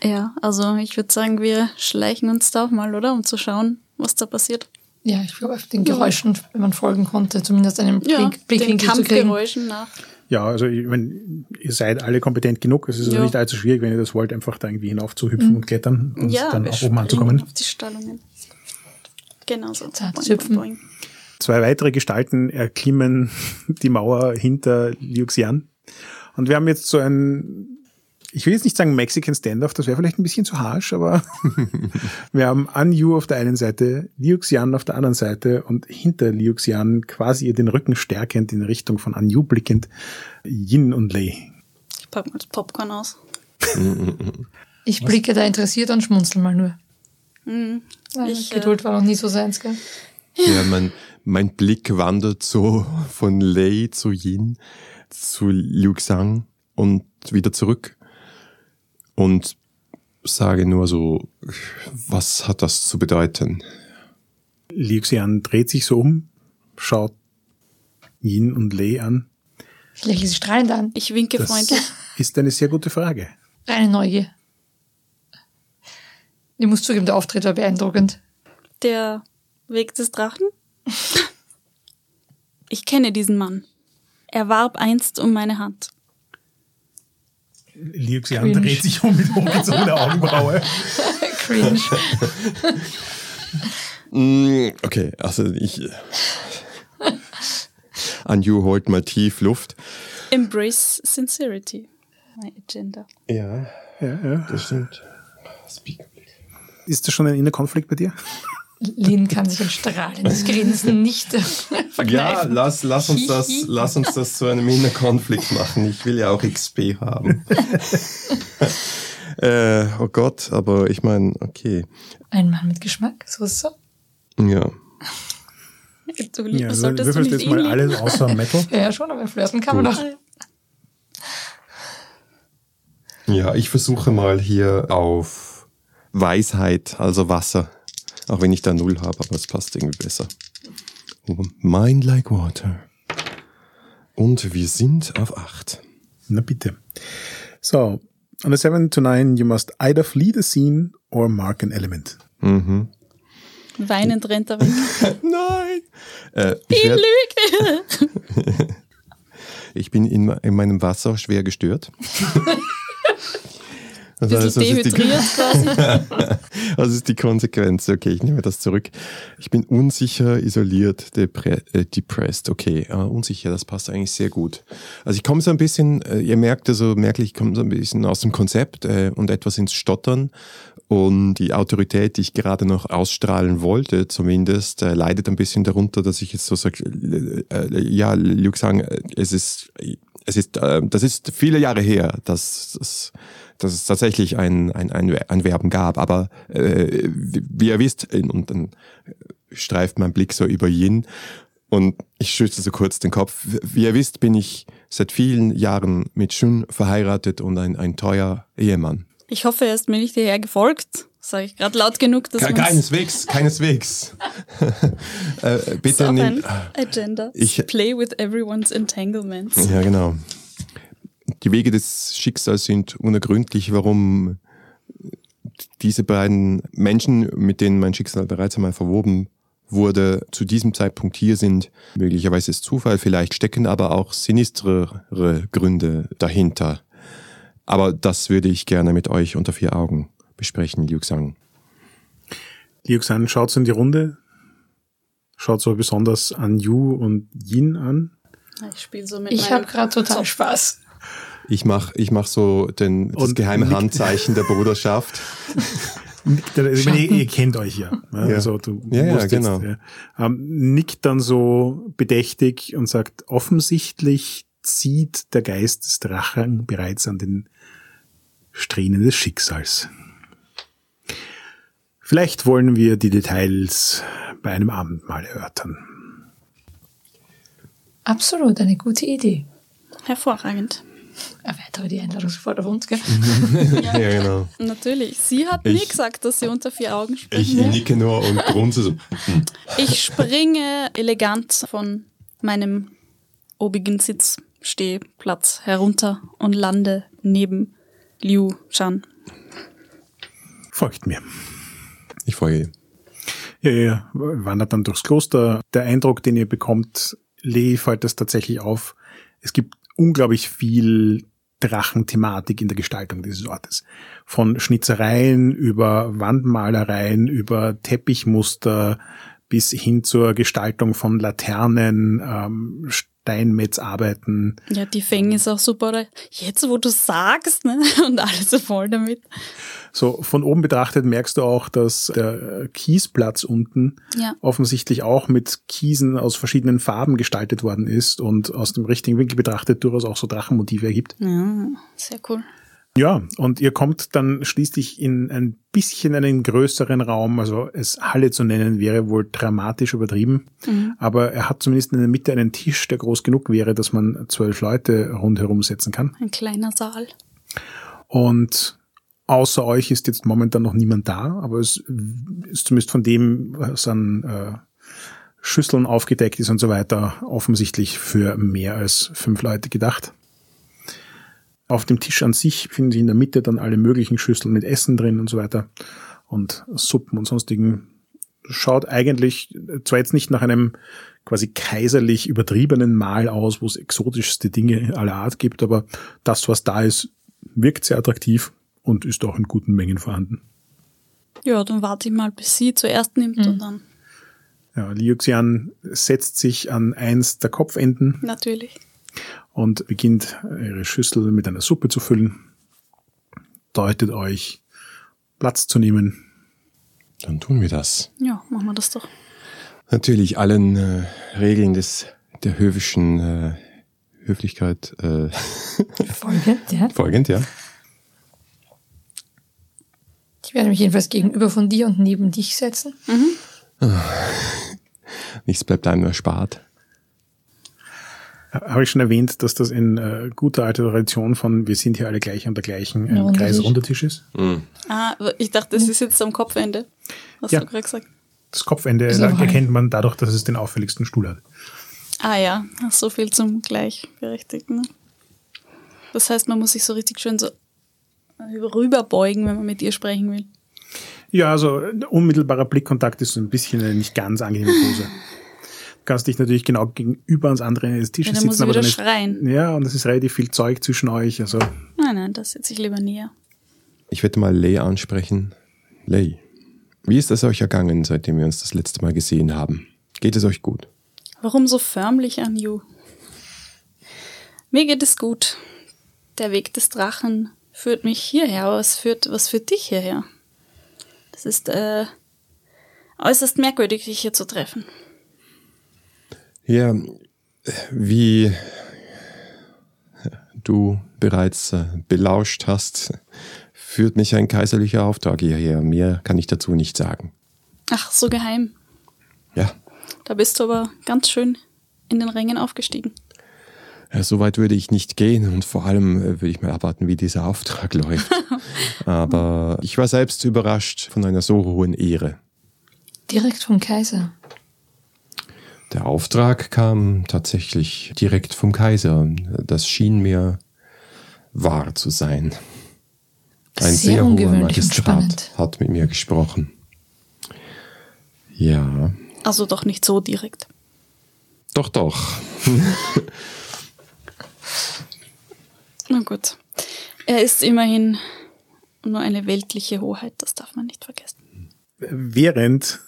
Ja, also ich würde sagen, wir schleichen uns da auch mal, oder? Um zu schauen, was da passiert. Ja, ich glaube, den Geräuschen, ja. wenn man folgen konnte, zumindest einem ja, Blickwinkel zu kriegen. Den Kampfgeräuschen nach. Ja, also ich meine, ihr seid alle kompetent genug. Es ist ja. nicht allzu schwierig, wenn ihr das wollt, einfach da irgendwie hinaufzuhüpfen mhm. und klettern und ja, dann auch oben anzukommen. Auf die Stallungen. Genau so. Zart Zwei weitere Gestalten erklimmen die Mauer hinter Liu Xian. Und wir haben jetzt so ein, ich will jetzt nicht sagen Mexican Standoff, das wäre vielleicht ein bisschen zu harsch, aber wir haben Anju auf der einen Seite, Liu Xian auf der anderen Seite und hinter Liu Xian quasi ihr den Rücken stärkend in Richtung von Anju blickend, Yin und Lei. Ich pack mal das Popcorn aus. Ich blicke da interessiert und schmunzel mal nur. Mhm. Ich, Geduld war noch nie so seins, gell? Ja, mein, mein Blick wandert so von Lei zu Yin, zu Liu Xian und wieder zurück und sage nur so, was hat das zu bedeuten? Liu Xian dreht sich so um, schaut Yin und Lei an. Ich lächle sie strahlend an. Ich winke das freundlich. Ist eine sehr gute Frage. Reine Neugier. Ich muss zugeben, der Auftritt war beeindruckend. Der Weg des Drachen? Ich kenne diesen Mann. Er warb einst um meine Hand. Liu Xian dreht sich um mit hochgezogener Augenbraue. Cringe. Okay, also ich... Anju holt mal tief Luft. Embrace Sincerity. My agenda. Ja, ja, ja. Das stimmt. Ist das schon ein innerer Konflikt bei dir? Lin kann sich ein strahlendes Grinsen nicht verkneifen. Ja, lass, lass, uns das, lass uns das zu einem Innerkonflikt machen. Ich will ja auch X P haben. äh, oh Gott, aber ich meine, okay. Ein Mann mit Geschmack, so ist es so. Ja. Du liebst ja, also, würfelst du nicht jetzt mal lieben. Alles außer Metal? Ja, schon, aber flirten kann Gut. man doch. Ja, ich versuche mal hier auf Weisheit, also Wasser. Auch wenn ich da null habe, aber es passt irgendwie besser. Mind like water. Und wir sind auf acht. Na bitte. So, on a seven to nine, you must either flee the scene or mark an element. Mhm. Weinend rennt er weg. Nein! Äh, ich Die Lüge! Ich bin in, in meinem Wasser schwer gestört. Das heißt, was dehydriert quasi. Was ist die Konsequenz? Okay, ich nehme das zurück. Ich bin unsicher, isoliert, depre- äh, depressed. Okay, äh, unsicher, das passt eigentlich sehr gut. Also ich komme so ein bisschen, äh, ihr merkt also merklich, ich komme so ein bisschen aus dem Konzept äh, und etwas ins Stottern. Und die Autorität, die ich gerade noch ausstrahlen wollte, zumindest, äh, leidet ein bisschen darunter, dass ich jetzt so sage, äh, ja, Liu Xian, es ist... Es ist, äh, das ist viele Jahre her, dass, dass, dass es tatsächlich ein, ein, ein, ein Verben gab. Aber äh, wie, wie ihr wisst, und dann streift mein Blick so über Yin und ich schütze so kurz den Kopf. Wie ihr wisst, bin ich seit vielen Jahren mit Shun verheiratet und ein, ein teuer Ehemann. Ich hoffe, er ist mir nicht hierher gefolgt. Sage ich gerade laut genug, dass man Keineswegs, keineswegs. äh, bitte so nimm... Agenda. Ich, Play with everyone's entanglements. Ja, genau. Die Wege des Schicksals sind unergründlich, warum diese beiden Menschen, mit denen mein Schicksal bereits einmal verwoben wurde, zu diesem Zeitpunkt hier sind. Möglicherweise ist Zufall, vielleicht stecken aber auch sinistrere Gründe dahinter. Aber das würde ich gerne mit euch unter vier Augen besprechen, Liu Xian. Liu Xian schaut so in die Runde, schaut so besonders Anju und Yin an. Ich spiele so mit. Ich habe gerade total Spaß. Ich mach, ich mach so den, das und geheime Nick- Handzeichen der Bruderschaft. Ich meine, ihr, ihr kennt euch ja. Ne? Ja. Also du ja, musst ja, jetzt, genau. Ja. Ähm, nickt dann so bedächtig und sagt, offensichtlich zieht der Geist des Drachen bereits an den Strähnen des Schicksals. Vielleicht wollen wir die Details bei einem Abendmahl erörtern. Absolut, eine gute Idee. Hervorragend. Erweitere die Einladung sofort auf uns, gell? Ja, ja, genau. Natürlich. Sie hat ich, nie gesagt, dass sie unter vier Augen spricht. Ich nicke nur und grunze so. Ich springe elegant von meinem obigen Sitzstehplatz herunter und lande neben Liu Xian. Folgt mir. Ich folge. Ja, ja, wandert dann durchs Kloster. Der Eindruck, den ihr bekommt, Lei fällt das tatsächlich auf. Es gibt unglaublich viel Drachenthematik in der Gestaltung dieses Ortes. Von Schnitzereien über Wandmalereien, über Teppichmuster bis hin zur Gestaltung von Laternen, ähm, Steinmetzarbeiten. Ja, die Feng ist auch super. Jetzt, wo du sagst, ne? Und alles so voll damit. So, von oben betrachtet merkst du auch, dass der Kiesplatz unten ja. offensichtlich auch mit Kiesen aus verschiedenen Farben gestaltet worden ist und aus dem richtigen Winkel betrachtet durchaus auch so Drachenmotive ergibt. Ja, sehr cool. Ja, und ihr kommt dann schließlich in ein bisschen einen größeren Raum, also es Halle zu nennen wäre wohl dramatisch übertrieben, mhm. aber er hat zumindest in der Mitte einen Tisch, der groß genug wäre, dass man zwölf Leute rundherum setzen kann. Ein kleiner Saal. Und außer euch ist jetzt momentan noch niemand da, aber es ist zumindest von dem, was an äh, Schüsseln aufgedeckt ist und so weiter, offensichtlich für mehr als fünf Leute gedacht. Auf dem Tisch an sich finden sich in der Mitte dann alle möglichen Schüsseln mit Essen drin und so weiter und Suppen und sonstigen. Schaut eigentlich zwar jetzt nicht nach einem quasi kaiserlich übertriebenen Mahl aus, wo es exotischste Dinge aller Art gibt, aber das, was da ist, wirkt sehr attraktiv und ist auch in guten Mengen vorhanden. Ja, dann warte ich mal, bis sie zuerst nimmt mhm. und dann... Ja, Liu Xian setzt sich an eins der Kopfenden. Natürlich. Und beginnt ihre Schüssel mit einer Suppe zu füllen, deutet euch, Platz zu nehmen. Dann tun wir das. Ja, machen wir das doch. Natürlich allen äh, Regeln des der höfischen äh, Höflichkeit äh, folgend, ja. Folgend, ja. Ich werde mich jedenfalls gegenüber von dir und neben dich setzen. Mhm. Nichts bleibt einem erspart. Habe ich schon erwähnt, dass das in äh, guter alter Tradition von wir sind hier alle gleich an der gleichen äh, kreisrunder Tisch ist? Mhm. Ah, ich dachte, das ist jetzt am Kopfende, hast ja. du gerade gesagt. Das Kopfende so erkennt man dadurch, dass es den auffälligsten Stuhl hat. Ah ja, so viel zum Gleichberechtigten. Das heißt, man muss sich so richtig schön so rüberbeugen, wenn man mit ihr sprechen will. Ja, also unmittelbarer Blickkontakt ist so ein bisschen eine nicht ganz angenehme Pose. Kannst dich natürlich genau gegenüber ans andere Ende des Tisches ja, dann sitzen. Muss aber dann muss schreien. Ja, und es ist relativ viel Zeug zwischen euch. Also. Nein, nein, das sitze ich lieber näher. Ich werde mal Lei ansprechen. Lei, wie ist es euch ergangen, seitdem wir uns das letzte Mal gesehen haben? Geht es euch gut? Warum so förmlich, Anju? Mir geht es gut. Der Weg des Drachen führt mich hierher, aber was führt, was führt dich hierher? Das ist äh, äußerst merkwürdig, dich hier zu treffen. Ja, wie du bereits belauscht hast, führt mich ein kaiserlicher Auftrag hierher. Mehr kann ich dazu nicht sagen. Ach, so geheim. Ja. Da bist du aber ganz schön in den Rängen aufgestiegen. Ja, so weit würde ich nicht gehen und vor allem würde ich mal abwarten, wie dieser Auftrag läuft. Aber ich war selbst überrascht von einer so hohen Ehre. Direkt vom Kaiser? Der Auftrag kam tatsächlich direkt vom Kaiser. Das schien mir wahr zu sein. Ein sehr, sehr hoher Magistrat hat mit mir gesprochen. Ja. Also doch nicht so direkt. Doch, doch. Na gut. Er ist immerhin nur eine weltliche Hoheit, das darf man nicht vergessen. Während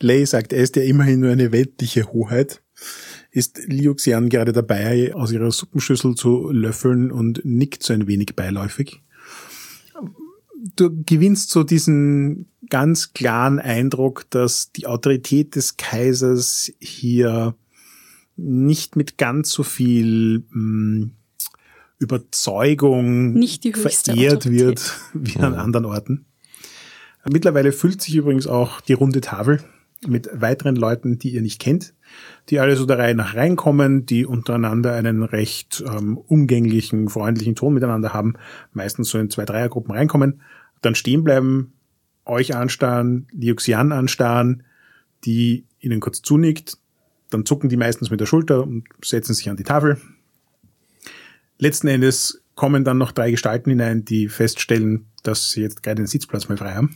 Lei sagt, er ist ja immerhin nur eine weltliche Hoheit, ist Liu Xian gerade dabei, aus ihrer Suppenschüssel zu löffeln und nickt so ein wenig beiläufig. Du gewinnst so diesen ganz klaren Eindruck, dass die Autorität des Kaisers hier nicht mit ganz so viel mh, Überzeugung nicht die höchste verehrt Autorität. Wird wie an anderen Orten. Mittlerweile füllt sich übrigens auch die runde Tafel mit weiteren Leuten, die ihr nicht kennt, die alle so der Reihe nach reinkommen, die untereinander einen recht ähm, umgänglichen, freundlichen Ton miteinander haben, meistens so in zwei, dreier Gruppen reinkommen, dann stehen bleiben, euch anstarren, Liu Xian anstarren, die ihnen kurz zunickt, dann zucken die meistens mit der Schulter und setzen sich an die Tafel. Letzten Endes kommen dann noch drei Gestalten hinein, die feststellen, dass sie jetzt gerade den Sitzplatz mal frei haben.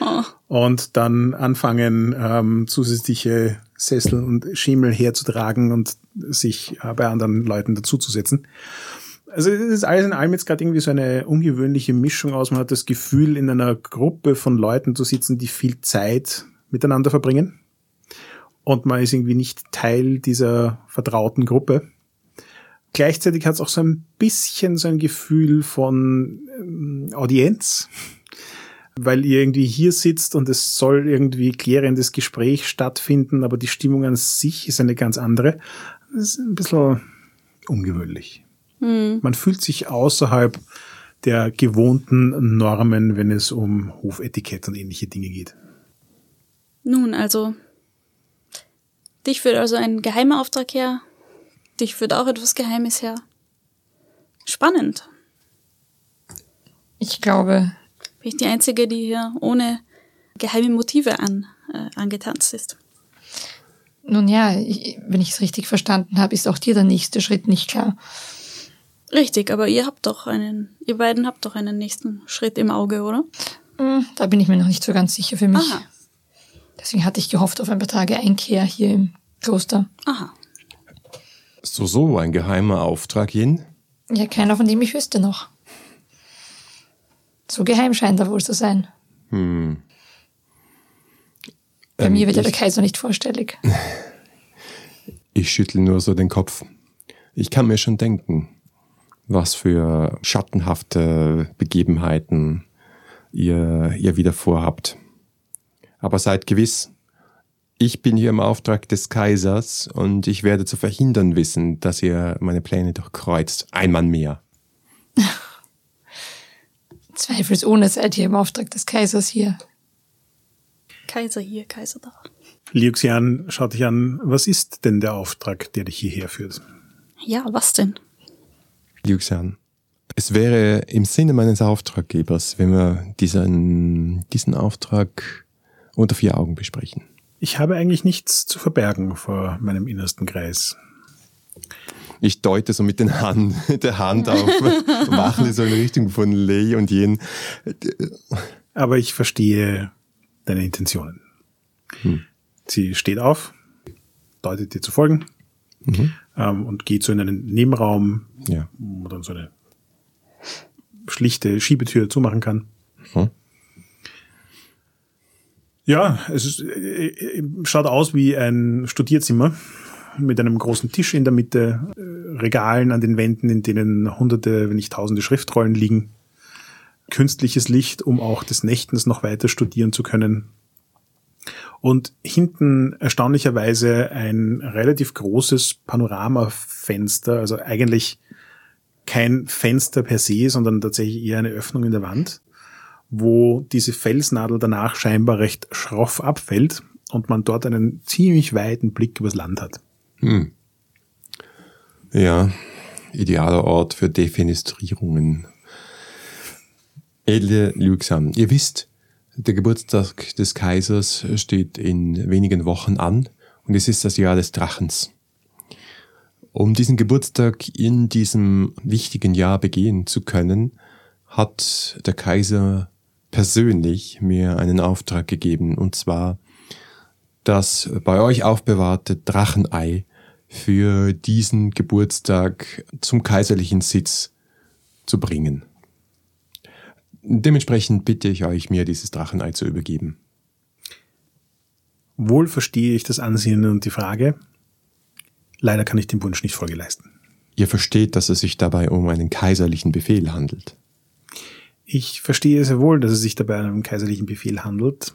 Oh. Und dann anfangen, ähm, zusätzliche Sessel und Schemel herzutragen und sich äh, bei anderen Leuten dazuzusetzen. Also es ist alles in allem jetzt gerade irgendwie so eine ungewöhnliche Mischung aus. Man hat das Gefühl, in einer Gruppe von Leuten zu sitzen, die viel Zeit miteinander verbringen. Und man ist irgendwie nicht Teil dieser vertrauten Gruppe. Gleichzeitig hat es auch so ein bisschen so ein Gefühl von ähm, Audienz, weil ihr irgendwie hier sitzt und es soll irgendwie klärendes Gespräch stattfinden, aber die Stimmung an sich ist eine ganz andere. Das ist ein bisschen ungewöhnlich. Mhm. Man fühlt sich außerhalb der gewohnten Normen, wenn es um Hofetikett und ähnliche Dinge geht. Nun, also, dich führt also ein geheimer Auftrag her. Dich führt auch etwas Geheimes her. Spannend. Ich glaube, bin ich die Einzige, die hier ohne geheime Motive an, äh, angetanzt ist. Nun ja, ich, wenn ich es richtig verstanden habe, ist auch dir der nächste Schritt nicht klar. Richtig, aber ihr habt doch einen, ihr beiden habt doch einen nächsten Schritt im Auge, oder? Da bin ich mir noch nicht so ganz sicher für mich. Aha. Deswegen hatte ich gehofft auf ein paar Tage Einkehr hier im Kloster. Aha. So, so, ein geheimer Auftrag, Yin? Ja, keiner, von dem ich wüsste noch. So geheim scheint er wohl zu sein. Hm. Bei ähm, mir wird ich, ja der Kaiser nicht vorstellig. Ich schüttle nur so den Kopf. Ich kann mir schon denken, was für schattenhafte Begebenheiten ihr, ihr wieder vorhabt. Aber seid gewiss, ich bin hier im Auftrag des Kaisers und ich werde zu verhindern wissen, dass ihr meine Pläne durchkreuzt. Ein Mann mehr. Zweifelsohne seid ihr im Auftrag des Kaisers hier. Kaiser hier, Kaiser da. Liu Xian, schau dich an, was ist denn der Auftrag, der dich hierher führt? Ja, was denn? Liu Xian, es wäre im Sinne meines Auftraggebers, wenn wir diesen, diesen Auftrag unter vier Augen besprechen. Ich habe eigentlich nichts zu verbergen vor meinem innersten Kreis. Ich deute so mit den Hand, der Hand auf, wachle so in Richtung von Lei und Yin. Aber ich verstehe deine Intentionen. Hm. Sie steht auf, deutet dir zu folgen, mhm. ähm, und geht so in einen Nebenraum, ja, wo dann so eine schlichte Schiebetür zumachen kann. Hm? Ja, es ist, schaut aus wie ein Studierzimmer mit einem großen Tisch in der Mitte, Regalen an den Wänden, in denen hunderte, wenn nicht tausende Schriftrollen liegen. Künstliches Licht, um auch des Nächtens noch weiter studieren zu können. Und hinten erstaunlicherweise ein relativ großes Panoramafenster, also eigentlich kein Fenster per se, sondern tatsächlich eher eine Öffnung in der Wand, wo diese Felsnadel danach scheinbar recht schroff abfällt und man dort einen ziemlich weiten Blick übers Land hat. Hm. Ja, idealer Ort für Defenestrierungen. Edle Liu Xian, ihr wisst, der Geburtstag des Kaisers steht in wenigen Wochen an und es ist das Jahr des Drachens. Um diesen Geburtstag in diesem wichtigen Jahr begehen zu können, hat der Kaiser persönlich mir einen Auftrag gegeben, und zwar das bei euch aufbewahrte Drachenei für diesen Geburtstag zum kaiserlichen Sitz zu bringen. Dementsprechend bitte ich euch, mir dieses Drachenei zu übergeben. Wohl verstehe ich das Ansinnen und die Frage. Leider kann ich den Wunsch nicht Folge leisten. Ihr versteht, dass es sich dabei um einen kaiserlichen Befehl handelt. Ich verstehe sehr wohl, dass es sich dabei um einen kaiserlichen Befehl handelt.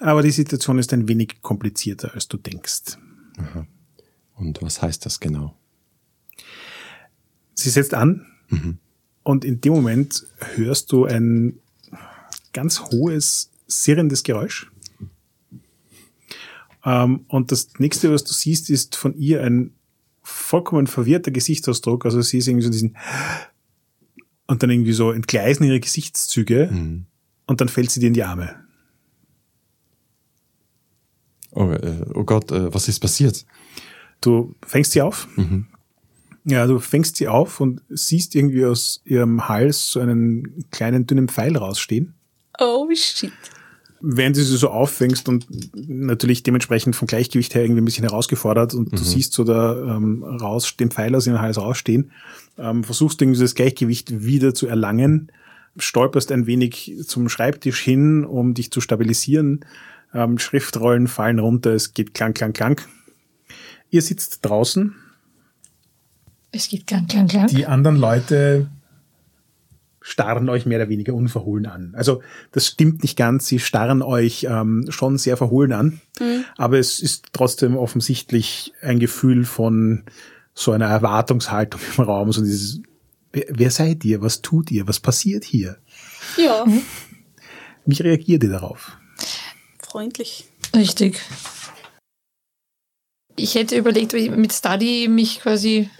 Aber die Situation ist ein wenig komplizierter, als du denkst. Aha. Und was heißt das genau? Sie setzt an mhm. und in dem Moment hörst du ein ganz hohes, sirrendes Geräusch. Ähm, und das Nächste, was du siehst, ist von ihr ein vollkommen verwirrter Gesichtsausdruck. Also sie ist irgendwie so diesen... Und dann irgendwie so entgleisen ihre Gesichtszüge mhm. und dann fällt sie dir in die Arme. Oh, äh, oh Gott, äh, was ist passiert? Du fängst sie auf. Mhm. Ja, du fängst sie auf und siehst irgendwie aus ihrem Hals so einen kleinen, dünnen Pfeil rausstehen. Oh, shit. Während du sie so auffängst und natürlich dementsprechend vom Gleichgewicht her irgendwie ein bisschen herausgefordert und mhm. du siehst so da ähm, raus, den Pfeil aus ihrem Hals rausstehen, ähm, versuchst irgendwie das Gleichgewicht wieder zu erlangen, stolperst ein wenig zum Schreibtisch hin, um dich zu stabilisieren, ähm, Schriftrollen fallen runter, es geht klang, klang, klang. Ihr sitzt draußen. Es geht klang, klang, klang. Die anderen Leute... starren euch mehr oder weniger unverhohlen an. Also das stimmt nicht ganz, sie starren euch ähm, schon sehr verhohlen an, mhm. aber es ist trotzdem offensichtlich ein Gefühl von so einer Erwartungshaltung im Raum, so dieses, wer, wer seid ihr, was tut ihr, was passiert hier? Ja. Mhm. Wie reagiert ihr darauf? Freundlich. Richtig. Ich hätte überlegt, mit Study mich quasi...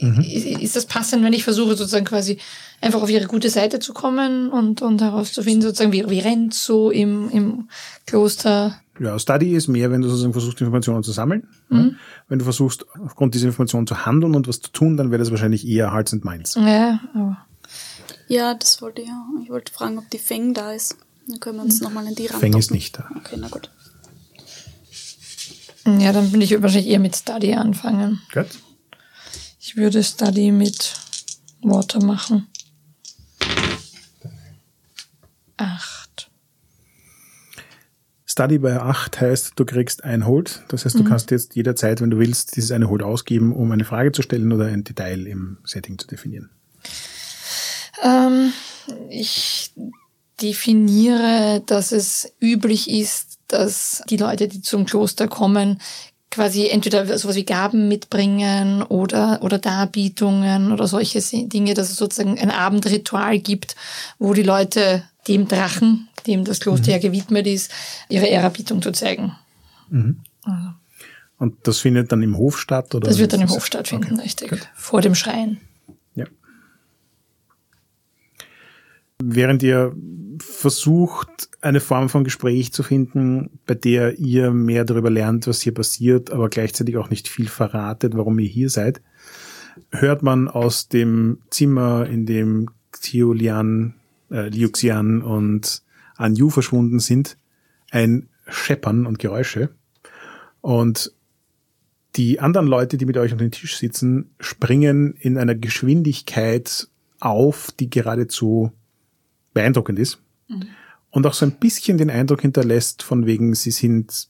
Mhm. Ist das passend, wenn ich versuche, sozusagen quasi einfach auf ihre gute Seite zu kommen und, und herauszufinden, sozusagen, wie, wie rennt so im, im Kloster? Ja, Study ist mehr, wenn du sozusagen versuchst, Informationen zu sammeln. Mhm. Wenn du versuchst, aufgrund dieser Informationen zu handeln und was zu tun, dann wäre das wahrscheinlich eher Hearts and Minds. Ja, aber. Ja, das wollte ich ja. Ich wollte fragen, ob die Feng da ist. Dann können wir uns mhm. nochmal in die Rand. Feng ist nicht da. Okay, na gut. Ja, dann will ich wahrscheinlich eher mit Study anfangen. Gut. Ich würde Study mit Water machen. Acht. Study bei acht heißt, du kriegst ein Hold. Das heißt, du mhm. kannst jetzt jederzeit, wenn du willst, dieses eine Hold ausgeben, um eine Frage zu stellen oder ein Detail im Setting zu definieren. Ähm, ich definiere, dass es üblich ist, dass die Leute, die zum Kloster kommen, quasi entweder sowas wie Gaben mitbringen oder oder Darbietungen oder solche Dinge, dass es sozusagen ein Abendritual gibt, wo die Leute dem Drachen, dem das Kloster mhm. ja gewidmet ist, ihre Ehrerbietung zu zeigen. Mhm. Also. Und das findet dann im Hof statt? Oder das wird dann im Hof stattfinden, okay. Richtig. Gut. Vor dem Schrein. Ja. Während ihr versucht, eine Form von Gespräch zu finden, bei der ihr mehr darüber lernt, was hier passiert, aber gleichzeitig auch nicht viel verratet, warum ihr hier seid, hört man aus dem Zimmer, in dem Liu Xian, äh, Liu Xian und Anju verschwunden sind, ein Scheppern und Geräusche. Und die anderen Leute, die mit euch um den Tisch sitzen, springen in einer Geschwindigkeit auf, die geradezu beeindruckend ist. Mhm. Und auch so ein bisschen den Eindruck hinterlässt, von wegen, sie sind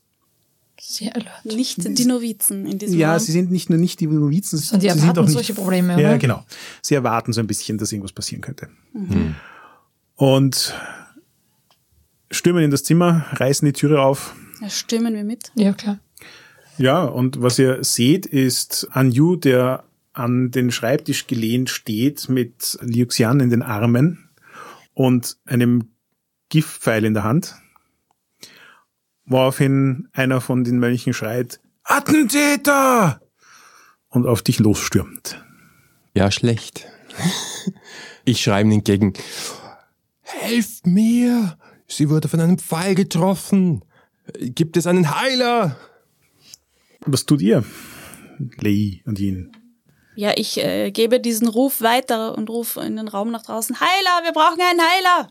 sehr alert. Nicht die Novizen in diesem Ja, Raum. Sie sind nicht nur nicht die Novizen. Und sie erwarten nicht, solche Probleme, oder? Ja, genau. Sie erwarten so ein bisschen, dass irgendwas passieren könnte. Mhm. Und stürmen in das Zimmer, reißen die Türe auf. Ja, stürmen wir mit. Ja, klar. Ja, und was ihr seht, ist Anju, der an den Schreibtisch gelehnt steht, mit Liu Xian in den Armen und einem Giftpfeil in der Hand, woraufhin einer von den Mönchen schreit, Attentäter! Und auf dich losstürmt. Ja, schlecht. Ich schreie ihm entgegen, helft mir! Sie wurde von einem Pfeil getroffen! Gibt es einen Heiler? Was tut ihr, Lei und Yin? Ja, ich äh, gebe diesen Ruf weiter und rufe in den Raum nach draußen, Heiler, wir brauchen einen Heiler!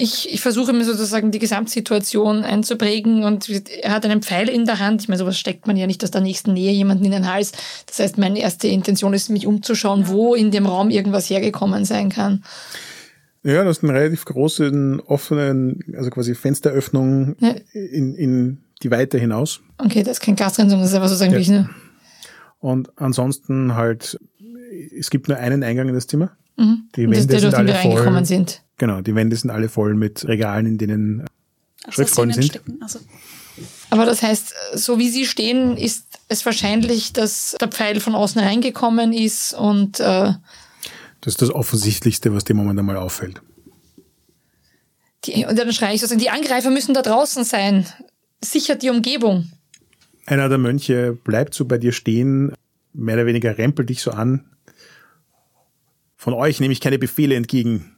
Ich, ich versuche mir sozusagen die Gesamtsituation einzuprägen und er hat einen Pfeil in der Hand. Ich meine, sowas steckt man ja nicht aus der nächsten Nähe jemanden in den Hals. Das heißt, meine erste Intention ist, mich umzuschauen, wo in dem Raum irgendwas hergekommen sein kann. Ja, das ist eine relativ große, offene, also quasi Fensteröffnung ja. in, in die Weite hinaus. Okay, da ist kein Gas drin, sondern das ist einfach sozusagen ja. wirklich eine... Und ansonsten halt, es gibt nur einen Eingang in das Zimmer. Mhm. Die Wände das, sind alle voll. Sind. Genau, die Wände sind alle voll mit Regalen, in denen Schriftrollen sind. Also. Aber das heißt, so wie sie stehen, ist es wahrscheinlich, dass der Pfeil von außen reingekommen ist und... Äh, das ist das Offensichtlichste, was dem Moment einmal auffällt. Die, und dann schreie ich sozusagen, die Angreifer müssen da draußen sein. Sichert die Umgebung. Einer der Mönche bleibt so bei dir stehen, mehr oder weniger rempelt dich so an. Von euch nehme ich keine Befehle entgegen.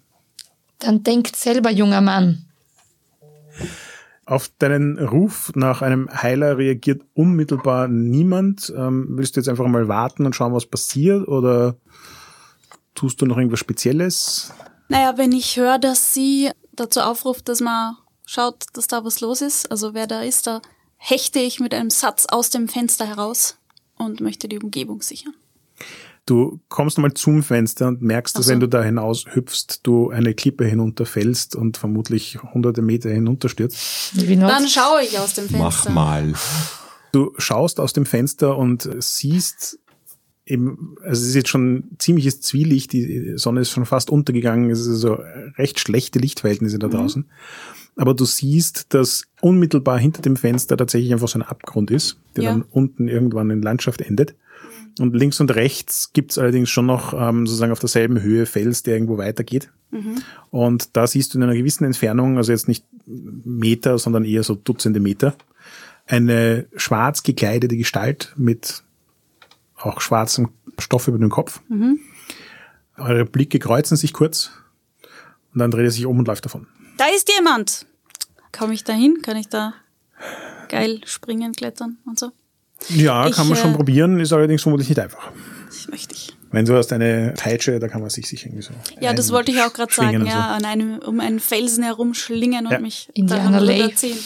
Dann denkt selber, junger Mann. Auf deinen Ruf nach einem Heiler reagiert unmittelbar niemand. Ähm, willst du jetzt einfach mal warten und schauen, was passiert? Oder tust du noch irgendwas Spezielles? Naja, wenn ich höre, dass sie dazu aufruft, dass man schaut, dass da was los ist, also wer da ist, da hechte ich mit einem Satz aus dem Fenster heraus und möchte die Umgebung sichern. Du kommst mal zum Fenster und merkst, dass so. Wenn du da hinaus hüpfst, du eine Klippe hinunterfällst und vermutlich hunderte Meter hinunterstürzt. Dann schaue ich aus dem Fenster. Mach mal. Du schaust aus dem Fenster und siehst eben, also es ist jetzt schon ziemliches Zwielicht, die Sonne ist schon fast untergegangen, es ist also recht schlechte Lichtverhältnisse da draußen. Mhm. Aber du siehst, dass unmittelbar hinter dem Fenster tatsächlich einfach so ein Abgrund ist, der ja. dann unten irgendwann in Landschaft endet. Und links und rechts gibt's allerdings schon noch ähm, sozusagen auf derselben Höhe Fels, der irgendwo weitergeht. Mhm. Und da siehst du in einer gewissen Entfernung, also jetzt nicht Meter, sondern eher so Dutzende Meter, eine schwarz gekleidete Gestalt mit auch schwarzem Stoff über dem Kopf. Mhm. Eure Blicke kreuzen sich kurz und dann dreht er sich um und läuft davon. Da ist jemand! Komme ich da hin? Kann ich da geil springen, klettern und so? Ja, ich, kann man schon äh, probieren, ist allerdings vermutlich nicht einfach. Das möchte ich. Wenn du hast eine Peitsche, da kann man sich sicher irgendwie so. Ja, das wollte ich auch gerade sagen, ja, so. an einem, um einen Felsen herum schlingen ja. und mich daran runterziehen.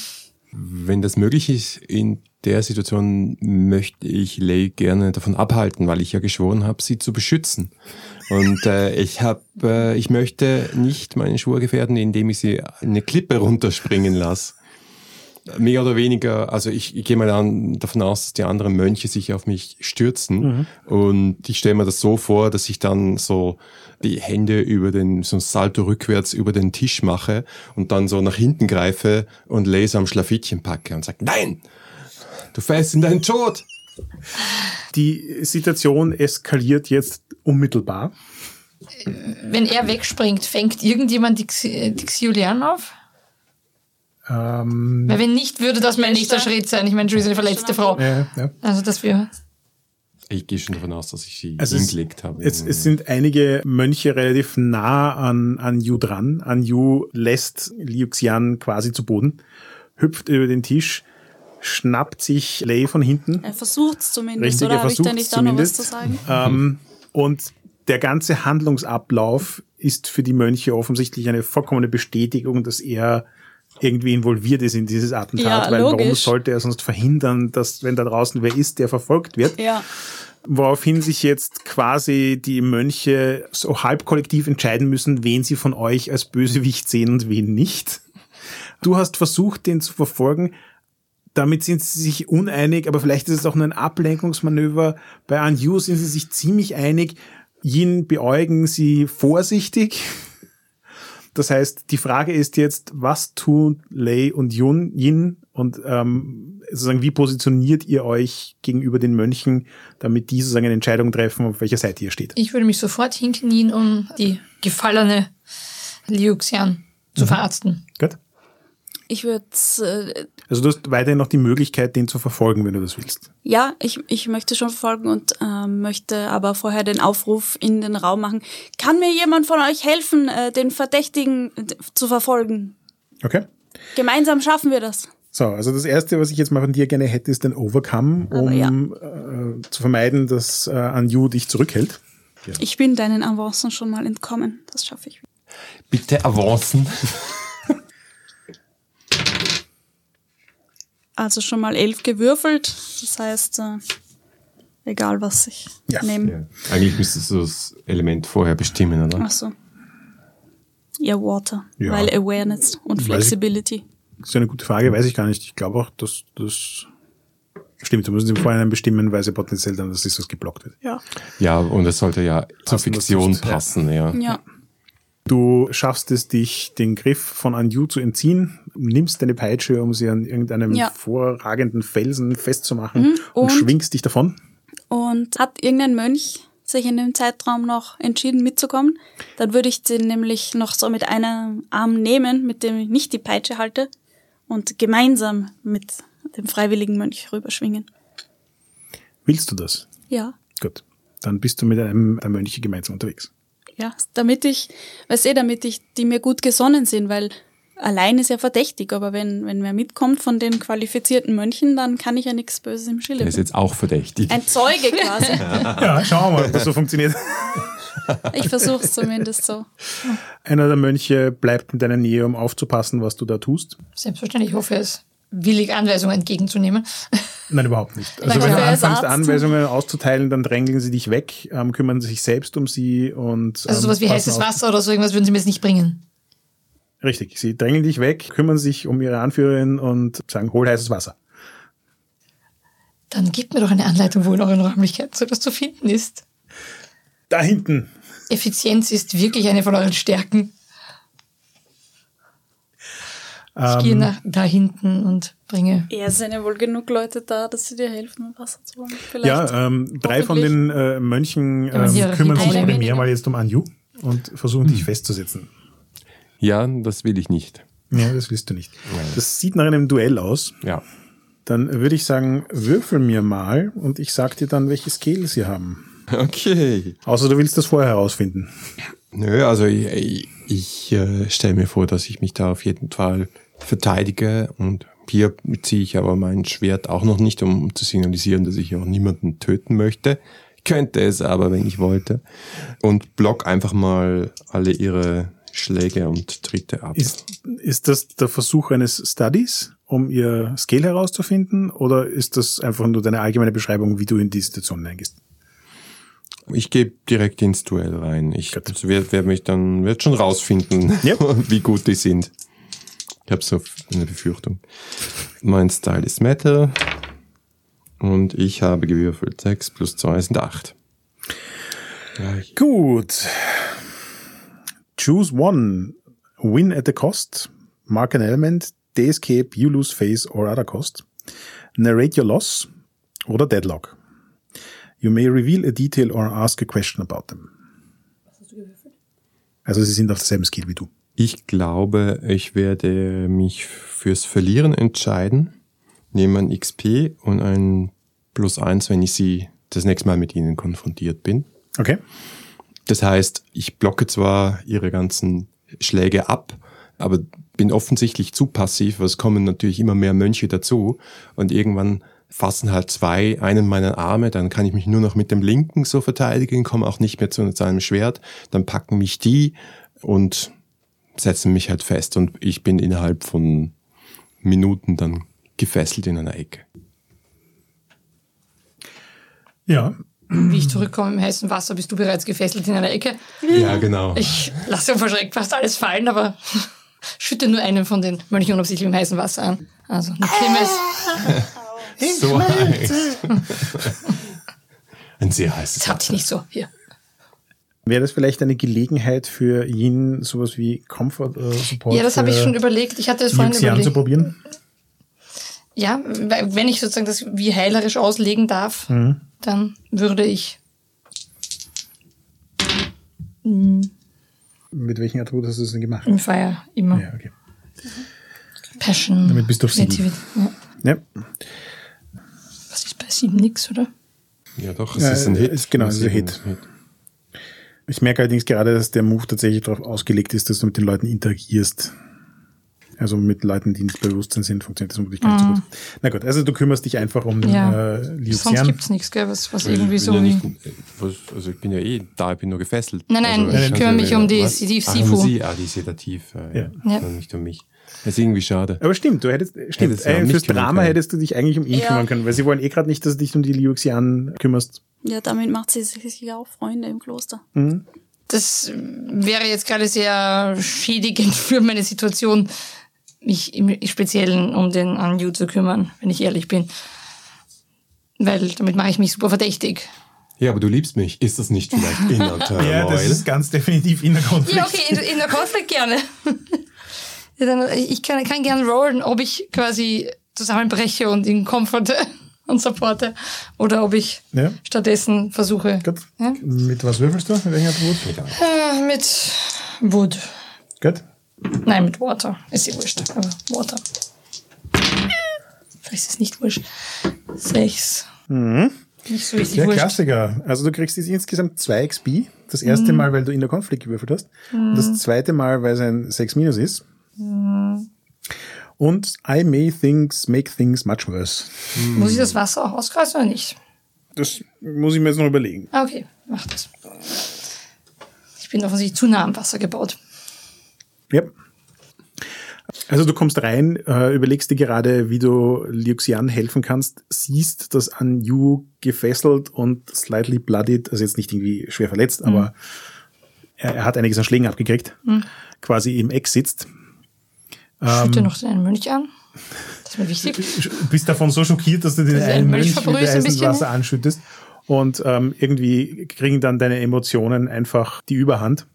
Wenn das möglich ist, in der Situation möchte ich Lei gerne davon abhalten, weil ich ja geschworen habe, sie zu beschützen. Und äh, ich habe, äh, ich möchte nicht meine Schwur gefährden, indem ich sie eine Klippe runterspringen lasse. Mehr oder weniger, also ich, ich gehe mal an, davon aus, dass die anderen Mönche sich auf mich stürzen. Mhm. Und ich stelle mir das so vor, dass ich dann so die Hände über den, so ein Salto rückwärts über den Tisch mache und dann so nach hinten greife und Laser am Schlafittchen packe und sage, nein, du fällst in deinen Tod. Die Situation eskaliert jetzt unmittelbar. Wenn er wegspringt, fängt irgendjemand die, Xi- die Xiulian auf? Ähm, Weil wenn nicht, würde das mein nächster Schritt sein. Ich meine, Julie ist eine verletzte Frau. Ja, ja. Also, dass wir... Ich gehe schon davon aus, dass ich sie also hingelegt habe. Es, es sind einige Mönche relativ nah an, an Yu dran. An Yu lässt Liu Xian quasi zu Boden, hüpft über den Tisch, schnappt sich Lei von hinten. Er versucht es zumindest, Richtig, oder? Er versucht es zumindest. Auch noch was zu sagen? Ähm, und der ganze Handlungsablauf ist für die Mönche offensichtlich eine vollkommene Bestätigung, dass er irgendwie involviert ist in dieses Attentat, ja, weil logisch. Warum sollte er sonst verhindern, dass, wenn da draußen wer ist, der verfolgt wird? Ja. woraufhin sich jetzt quasi die Mönche so halb kollektiv entscheiden müssen, wen sie von euch als Bösewicht sehen und wen nicht. Du hast versucht, den zu verfolgen. Damit sind sie sich uneinig, aber vielleicht ist es auch nur ein Ablenkungsmanöver. Bei Anju sind sie sich ziemlich einig. Yin beäugen sie vorsichtig. Das heißt, die Frage ist jetzt, was tun Lei und Yun, Yin und ähm, sozusagen, wie positioniert ihr euch gegenüber den Mönchen, damit die sozusagen eine Entscheidung treffen, auf welcher Seite ihr steht? Ich würde mich sofort hinknien, um die gefallene Liu Xian zu mhm. verarzten. Gut. Ich würde äh, Also du hast weiterhin noch die Möglichkeit, den zu verfolgen, wenn du das willst. Ja, ich, ich möchte schon verfolgen und äh, möchte aber vorher den Aufruf in den Raum machen. Kann mir jemand von euch helfen, äh, den Verdächtigen d- zu verfolgen? Okay. Gemeinsam schaffen wir das. So, also das Erste, was ich jetzt mal von dir gerne hätte, ist den Overcome, um ja. äh, zu vermeiden, dass äh, Anju dich zurückhält. Ja. Ich bin deinen Avancen schon mal entkommen. Das schaffe ich. Bitte Avancen. Also schon mal elf gewürfelt, das heißt, äh, egal was ich ja. nehme. Ja. Eigentlich müsstest du das Element vorher bestimmen, oder? Ach so. Ja, Water, ja. weil Awareness und Flexibility. Ich, das ist eine gute Frage, weiß ich gar nicht. Ich glaube auch, dass das stimmt. Du musst im Vorhinein bestimmen, weil es ja potenziell dann das ist, was geblockt wird. Ja, ja und es sollte ja zur Fiktion passen. Ja. ja. ja. Du schaffst es, dich den Griff von Anju zu entziehen, nimmst deine Peitsche, um sie an irgendeinem ja. vorragenden Felsen festzumachen mhm. und, und schwingst dich davon. Und hat irgendein Mönch sich in dem Zeitraum noch entschieden mitzukommen, dann würde ich den nämlich noch so mit einem Arm nehmen, mit dem ich nicht die Peitsche halte, und gemeinsam mit dem freiwilligen Mönch rüberschwingen. Willst du das? Ja. Gut, dann bist du mit einem, einem Mönch gemeinsam unterwegs. Ja, damit ich, weißt eh, damit ich die mir gut gesonnen sind, weil allein ist ja verdächtig, aber wenn, wenn wer mitkommt von den qualifizierten Mönchen, dann kann ich ja nichts Böses im Schilde. Der ist jetzt auch verdächtig. Ein Zeuge quasi. Ja, schauen wir mal, ob das so funktioniert. Ich versuche es zumindest so. Einer der Mönche bleibt in deiner Nähe, um aufzupassen, was du da tust. Selbstverständlich, ich hoffe, er ist willig, Anweisungen entgegenzunehmen. Nein, überhaupt nicht. Also wenn du anfängst, Anweisungen auszuteilen, dann drängeln sie dich weg, ähm, kümmern sich selbst um sie und... Ähm, also sowas wie heißes Wasser oder so irgendwas würden sie mir jetzt nicht bringen. Richtig, sie drängeln dich weg, kümmern sich um ihre Anführerin und sagen, hol heißes Wasser. Dann gebt mir doch eine Anleitung, wo in euren Räumlichkeiten so etwas zu finden ist. Da hinten. Effizienz ist wirklich eine von euren Stärken. Ich gehe nach da hinten und bringe. Ja, es sind ja wohl genug Leute da, dass sie dir helfen, Wasser zu holen. Vielleicht. Ja, ähm, drei von den äh, Mönchen ähm, kümmern sich primär mal jetzt um Anju und versuchen, mhm. dich festzusetzen. Ja, das will ich nicht. Ja, das willst du nicht. Nein. Das sieht nach einem Duell aus. Ja. Dann würde ich sagen, würfel mir mal und ich sag dir dann, welche Skills sie haben. Okay. Außer du willst das vorher herausfinden. Nö, also ich, ich, ich äh, stelle mir vor, dass ich mich da auf jeden Fall verteidige und hier ziehe ich aber mein Schwert auch noch nicht, um zu signalisieren, dass ich auch niemanden töten möchte. Ich könnte es aber, wenn ich wollte. Und block einfach mal alle ihre Schläge und Tritte ab. Ist, ist das der Versuch eines Studies, um ihr Scale herauszufinden, oder ist das einfach nur deine allgemeine Beschreibung, wie du in die Situation hineingehst? Ich gehe direkt ins Duell rein. Ich also werde werd mich dann werd schon rausfinden, ja. wie gut die sind. Ich habe so eine Befürchtung. Mein Style ist Metal und ich habe gewürfelt. sechs plus zwei sind acht. Ja, gut. Choose one. Win at the cost. Mark an element. They escape. You lose face or other cost. Narrate your loss oder Deadlock. You may reveal a detail or ask a question about them. Was hast du gewürfelt? Also sie sind auf derselben Skill wie du. Ich glaube, ich werde mich fürs Verlieren entscheiden. Nehme ein X P und ein Plus eins, wenn ich sie das nächste Mal mit ihnen konfrontiert bin. Okay. Das heißt, ich blocke zwar ihre ganzen Schläge ab, aber bin offensichtlich zu passiv, weil es kommen natürlich immer mehr Mönche dazu und irgendwann fassen halt zwei einen meiner Arme, dann kann ich mich nur noch mit dem linken so verteidigen, komme auch nicht mehr zu seinem Schwert, dann packen mich die und setzen mich halt fest und ich bin innerhalb von Minuten dann gefesselt in einer Ecke. Ja, Wie ich zurückkomme im heißen Wasser, bist du bereits gefesselt in einer Ecke. Ja, genau. Ich lasse verschreckt fast alles fallen, aber schütte nur einen von den Mönchen unabsichtlich im heißen Wasser an. Also nichts Schlimmes. Ah, so heiß. Ein sehr heißes Wasser. Das hab ich nicht so. Hier. Wäre das vielleicht eine Gelegenheit für Yin, sowas wie Comfort äh, Support? Ja, das habe ich schon überlegt. Ich hatte es vorhin überlegt. Anzuprobieren? Ja, wenn ich sozusagen das wie heilerisch auslegen darf, mhm. dann würde ich. Mhm. Mit welchen Attribut hast du das denn gemacht? Im Feuer, immer. Ja, okay. Passion. Damit bist du auf sieben. Ja. Ja. Was ist bei sieben? Nix, oder? Ja, doch, es ja, ist ein Hit. Ist, genau, es ist ein Hit. Hit. Ich merke allerdings gerade, dass der Move tatsächlich darauf ausgelegt ist, dass du mit den Leuten interagierst. Also mit Leuten, die nicht Bewusstsein sind, funktioniert das natürlich ganz mm. so gut. Na gut, also du kümmerst dich einfach um ja. äh, Liu Xian. Sonst gibt es nichts, gell? Was, was irgendwie so... Ja nicht, was, also ich bin ja eh da, ich bin nur gefesselt. Nein, nein, also, ich, ich kümmere mich ja, um die Sifu. Ah, um sie, ah, die Sedativ. Ja, ja. Ja. Also nicht um mich. Das ist irgendwie schade. Aber stimmt, du hättest, stimmt, hättest äh, fürs Drama können. hättest du dich eigentlich um ihn ja. kümmern können, weil sie wollen eh gerade nicht, dass du dich um die Liu Xian kümmerst. Ja, damit macht sie sich ja auch Freunde im Kloster. Mhm. Das wäre jetzt gerade sehr schädigend für meine Situation, mich im Speziellen um den Anju zu kümmern, wenn ich ehrlich bin. Weil damit mache ich mich super verdächtig. Ja, aber du liebst mich. Ist das nicht vielleicht inner-Turmoil? Ja, das ist ganz definitiv inner-Konflikt. Ja, okay, inner-Konflikt gerne. Ja, dann, ich kann, kann gerne rollen, ob ich quasi zusammenbreche und ihn komforte und supporte oder ob ich ja. stattdessen versuche. Gut. Ja? Mit was würfelst du? Mit welcher Attribut? Äh, mit Wood. Gut. Nein, mit Water. Ist ja wurscht. Aber Water. Vielleicht ist es nicht wurscht. Sechs. Mhm. Nicht so richtig ja, wurscht. Klassiker. Also du kriegst jetzt insgesamt zwei X P. Das erste mhm. Mal, weil du in der Konflikt gewürfelt hast. Mhm. Und das zweite Mal, weil es ein sechs minus ist. Mhm. Und I may things make things much worse. Mhm. Muss ich das Wasser auch auskreuzen oder nicht? Das muss ich mir jetzt noch überlegen. Okay, mach das. Ich bin offensichtlich zu nah am Wasser gebaut. Ja. Also du kommst rein, überlegst dir gerade, wie du Liu Xian helfen kannst, siehst, dass Anju gefesselt und slightly bloodied, also jetzt nicht irgendwie schwer verletzt, mhm. aber er, er hat einiges an Schlägen abgekriegt, mhm. quasi im Eck sitzt. Schütte noch den einen Mönch an. Das ist mir wichtig. Du bist davon so schockiert, dass du den einen Mönch mit heißem Wasser anschüttest. Und ähm, irgendwie kriegen dann deine Emotionen einfach die Überhand.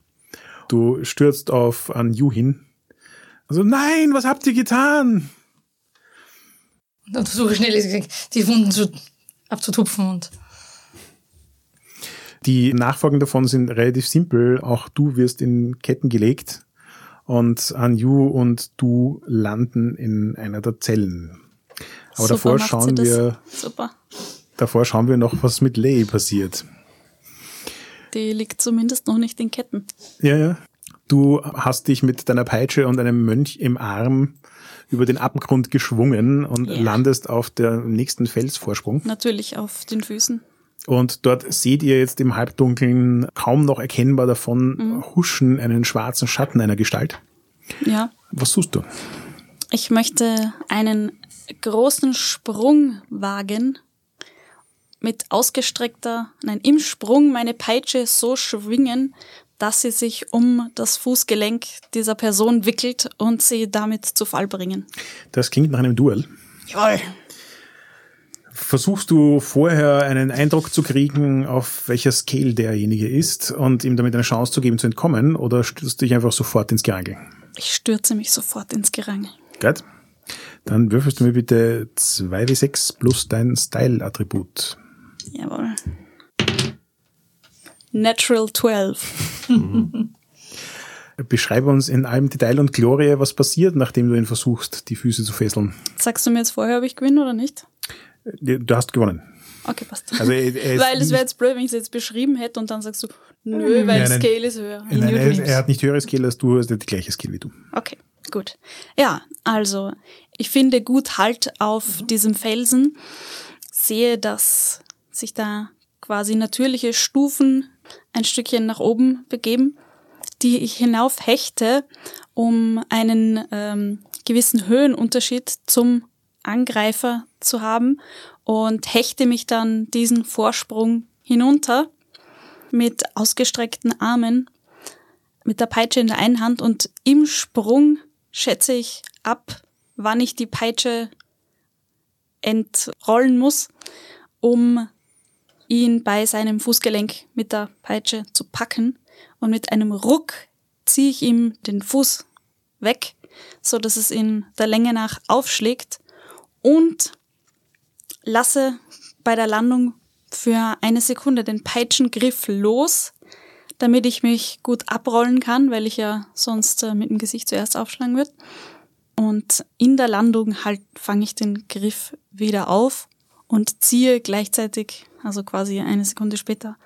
Du stürzt auf Anju hin. Also, nein, was habt ihr getan? Und dann versuche schnell, die Wunden zu, abzutupfen. Und die Nachfolgen davon sind relativ simpel. Auch du wirst in Ketten gelegt. Und Anju und du landen in einer der Zellen. Aber Super, davor schauen wir, Super. davor schauen wir noch, was mit Lei passiert. Die liegt zumindest noch nicht in Ketten. Ja, ja. Du hast dich mit deiner Peitsche und einem Mönch im Arm über den Abgrund geschwungen und yeah. landest auf der nächsten Felsvorsprung. Natürlich auf den Füßen. Und dort seht ihr jetzt im Halbdunkeln kaum noch erkennbar davon mhm. huschen einen schwarzen Schatten einer Gestalt. Ja. Was suchst du? Ich möchte einen großen Sprung wagen, mit ausgestreckter, nein, im Sprung meine Peitsche so schwingen, dass sie sich um das Fußgelenk dieser Person wickelt und sie damit zu Fall bringen. Das klingt nach einem Duell. Jawohl. Versuchst du vorher einen Eindruck zu kriegen, auf welcher Scale derjenige ist und ihm damit eine Chance zu geben, zu entkommen, oder stürzt du dich einfach sofort ins Gerangel? Ich stürze mich sofort ins Gerangel. Gut. Dann würfelst du mir bitte zwei W sechs plus dein Style-Attribut. Jawohl. Natural zwölf. Mhm. Beschreibe uns in allem Detail und Glorie, was passiert, nachdem du ihn versuchst, die Füße zu fesseln. Sagst du mir jetzt vorher, ob ich gewinne oder nicht? Du hast gewonnen. Okay, passt. Also, er, er weil es wäre jetzt blöd, wenn ich es jetzt beschrieben hätte und dann sagst du, nö, weil die Scale ist höher. Nein, er, er hat nicht höhere Scale als du, er hat die gleiche Scale wie du. Okay, gut. Ja, also ich finde gut Halt auf mhm. diesem Felsen, sehe, dass sich da quasi natürliche Stufen ein Stückchen nach oben begeben, die ich hinauf hechte, um einen ähm, gewissen Höhenunterschied zum Angreifer zu haben und hechte mich dann diesen Vorsprung hinunter mit ausgestreckten Armen, mit der Peitsche in der einen Hand und im Sprung schätze ich ab, wann ich die Peitsche entrollen muss, um ihn bei seinem Fußgelenk mit der Peitsche zu packen. Und mit einem Ruck ziehe ich ihm den Fuß weg, so dass es ihn der Länge nach aufschlägt und lasse bei der Landung für eine Sekunde den Peitschengriff los, damit ich mich gut abrollen kann, weil ich ja sonst mit dem Gesicht zuerst aufschlagen würde. Und in der Landung halt fange ich den Griff wieder auf und ziehe gleichzeitig, also quasi eine Sekunde später,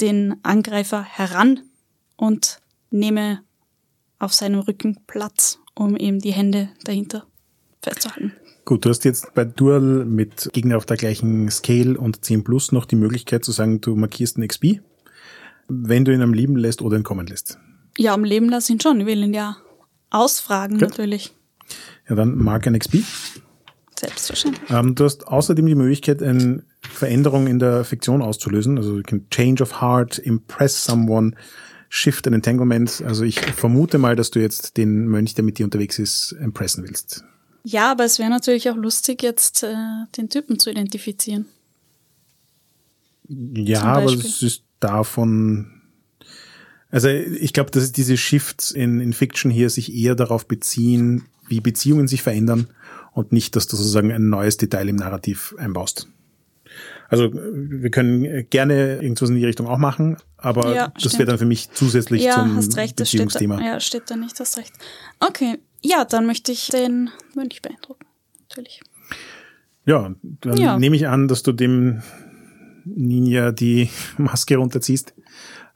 den Angreifer heran und nehme auf seinem Rücken Platz, um eben die Hände dahinter festzuhalten. Gut, du hast jetzt bei Dual mit Gegner auf der gleichen Scale und zehn plus noch die Möglichkeit zu sagen, du markierst einen X P, wenn du ihn am Leben lässt oder ihn kommen lässt. Ja, am Leben lasse ich ihn schon. Ich will ihn ja ausfragen, okay. Natürlich. Ja, dann mark ein X P. Selbstverständlich. Ähm, du hast außerdem die Möglichkeit, eine Veränderung in der Fiktion auszulösen. Also you can change of heart, impress someone, shift an entanglement. Also ich vermute mal, dass du jetzt den Mönch, der mit dir unterwegs ist, impressen willst. Ja, aber es wäre natürlich auch lustig, jetzt äh, den Typen zu identifizieren. Ja, aber es ist davon... Also ich glaube, dass diese Shifts in, in Fiction hier sich eher darauf beziehen, wie Beziehungen sich verändern und nicht, dass du sozusagen ein neues Detail im Narrativ einbaust. Also wir können gerne irgendwas in die Richtung auch machen, aber ja, das wäre dann für mich zusätzlich ja, zum hast recht, Beziehungsthema. Steht da, ja, steht da nicht, hast recht. Okay, ja, dann möchte ich den Mönch beeindrucken, natürlich. Ja, dann ja. nehme ich an, dass du dem Ninja die Maske runterziehst.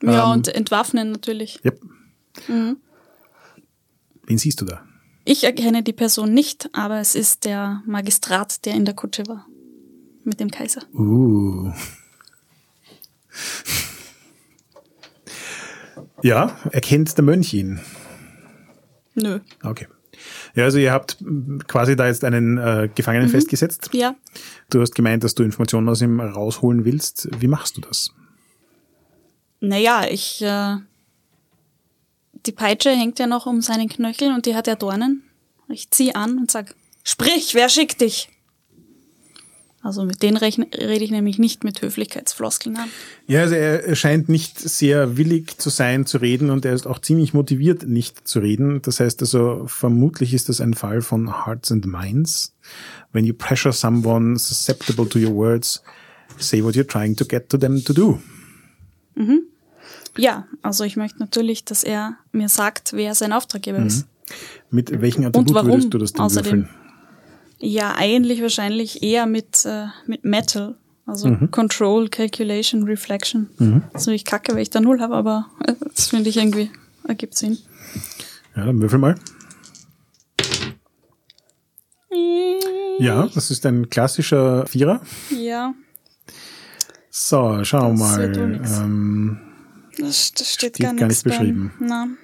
Ja, ähm, und entwaffnen natürlich. Yep. Mhm. Wen siehst du da? Ich erkenne die Person nicht, aber es ist der Magistrat, der in der Kutsche war. Mit dem Kaiser. Uh. Ja, erkennt der Mönch ihn? Nö. Okay. Ja, also ihr habt quasi da jetzt einen äh, Gefangenen mhm. festgesetzt. Ja. Du hast gemeint, dass du Informationen aus ihm rausholen willst. Wie machst du das? Naja, ich, äh, die Peitsche hängt ja noch um seinen Knöchel und die hat ja Dornen. Ich ziehe an und sage, sprich, wer schickt dich? Also mit denen rechne, rede ich nämlich nicht mit Höflichkeitsfloskeln an. Ja, also er scheint nicht sehr willig zu sein zu reden und er ist auch ziemlich motiviert nicht zu reden. Das heißt also, vermutlich ist das ein Fall von Hearts and Minds. When you pressure someone susceptible to your words, say what you're trying to get to them to do. Mhm. Ja, also ich möchte natürlich, dass er mir sagt, wer sein Auftraggeber mhm. ist. Mit welchen Attribut würdest du das denn würfeln? Ja, eigentlich wahrscheinlich eher mit, äh, mit Metal. Also mhm. Control, Calculation, Reflection. Mhm. Also ich kacke, weil ich da null habe, aber das finde ich irgendwie, ergibt Sinn. Ja, dann würfel mal. Ja, das ist ein klassischer Vierer. Ja. So, schauen wir mal. Das, ähm, das, das steht, steht gar, gar nicht beschrieben. Nein.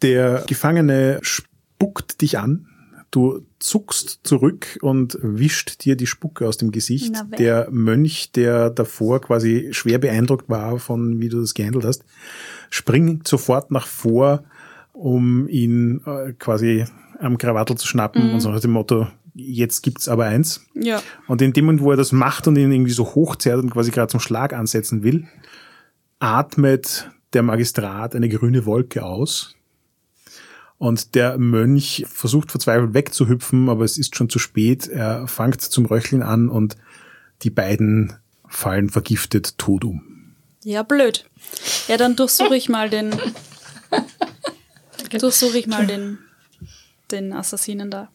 Der Gefangene spuckt dich an. Du zuckst zurück und wischt dir die Spucke aus dem Gesicht. Der Mönch, der davor quasi schwer beeindruckt war von, wie du das gehandelt hast, springt sofort nach vor, um ihn äh, quasi am Krawattel zu schnappen mhm. und so nach dem Motto, jetzt gibt's aber eins. Ja. Und in dem Moment, wo er das macht und ihn irgendwie so hochzerrt und quasi gerade zum Schlag ansetzen will, atmet der Magistrat eine grüne Wolke aus. Und der Mönch versucht verzweifelt wegzuhüpfen, aber es ist schon zu spät. Er fängt zum Röcheln an und die beiden fallen vergiftet tot um. Ja, blöd. Ja, dann durchsuche ich mal den durchsuche ich mal den, den Assassinen da.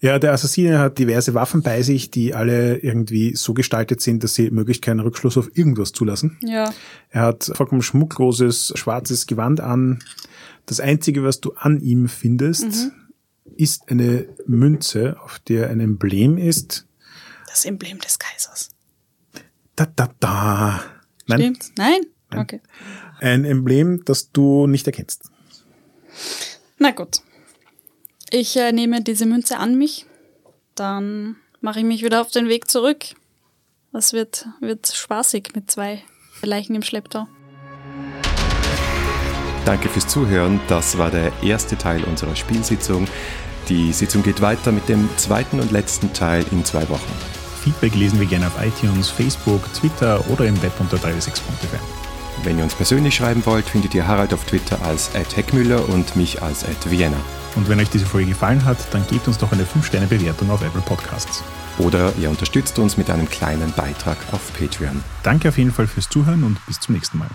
Ja, der Assassine hat diverse Waffen bei sich, die alle irgendwie so gestaltet sind, dass sie möglichst keinen Rückschluss auf irgendwas zulassen. Ja. Er hat vollkommen schmuckloses, schwarzes Gewand an. Das Einzige, was du an ihm findest, mhm. ist eine Münze, auf der ein Emblem ist. Das Emblem des Kaisers. Da, da, da. Nein. Stimmt. Nein? Nein. Okay. Ein Emblem, das du nicht erkennst. Na gut. Ich äh, nehme diese Münze an mich, dann mache ich mich wieder auf den Weg zurück Das wird, wird spaßig mit zwei Leichen im Schlepptau. Danke fürs Zuhören. Das war der erste Teil unserer Spielsitzung. Die Sitzung geht weiter mit dem zweiten und letzten Teil in zwei Wochen. Feedback lesen wir gerne auf iTunes, Facebook, Twitter oder im Web unter sechsunddreißig Punkt f m. Wenn ihr uns persönlich schreiben wollt, findet ihr Harald auf Twitter als at heckmüller und mich als at vienna. Und wenn euch diese Folge gefallen hat, dann gebt uns doch eine fünf Sterne Bewertung auf Apple Podcasts. Oder ihr unterstützt uns mit einem kleinen Beitrag auf Patreon. Danke auf jeden Fall fürs Zuhören und bis zum nächsten Mal.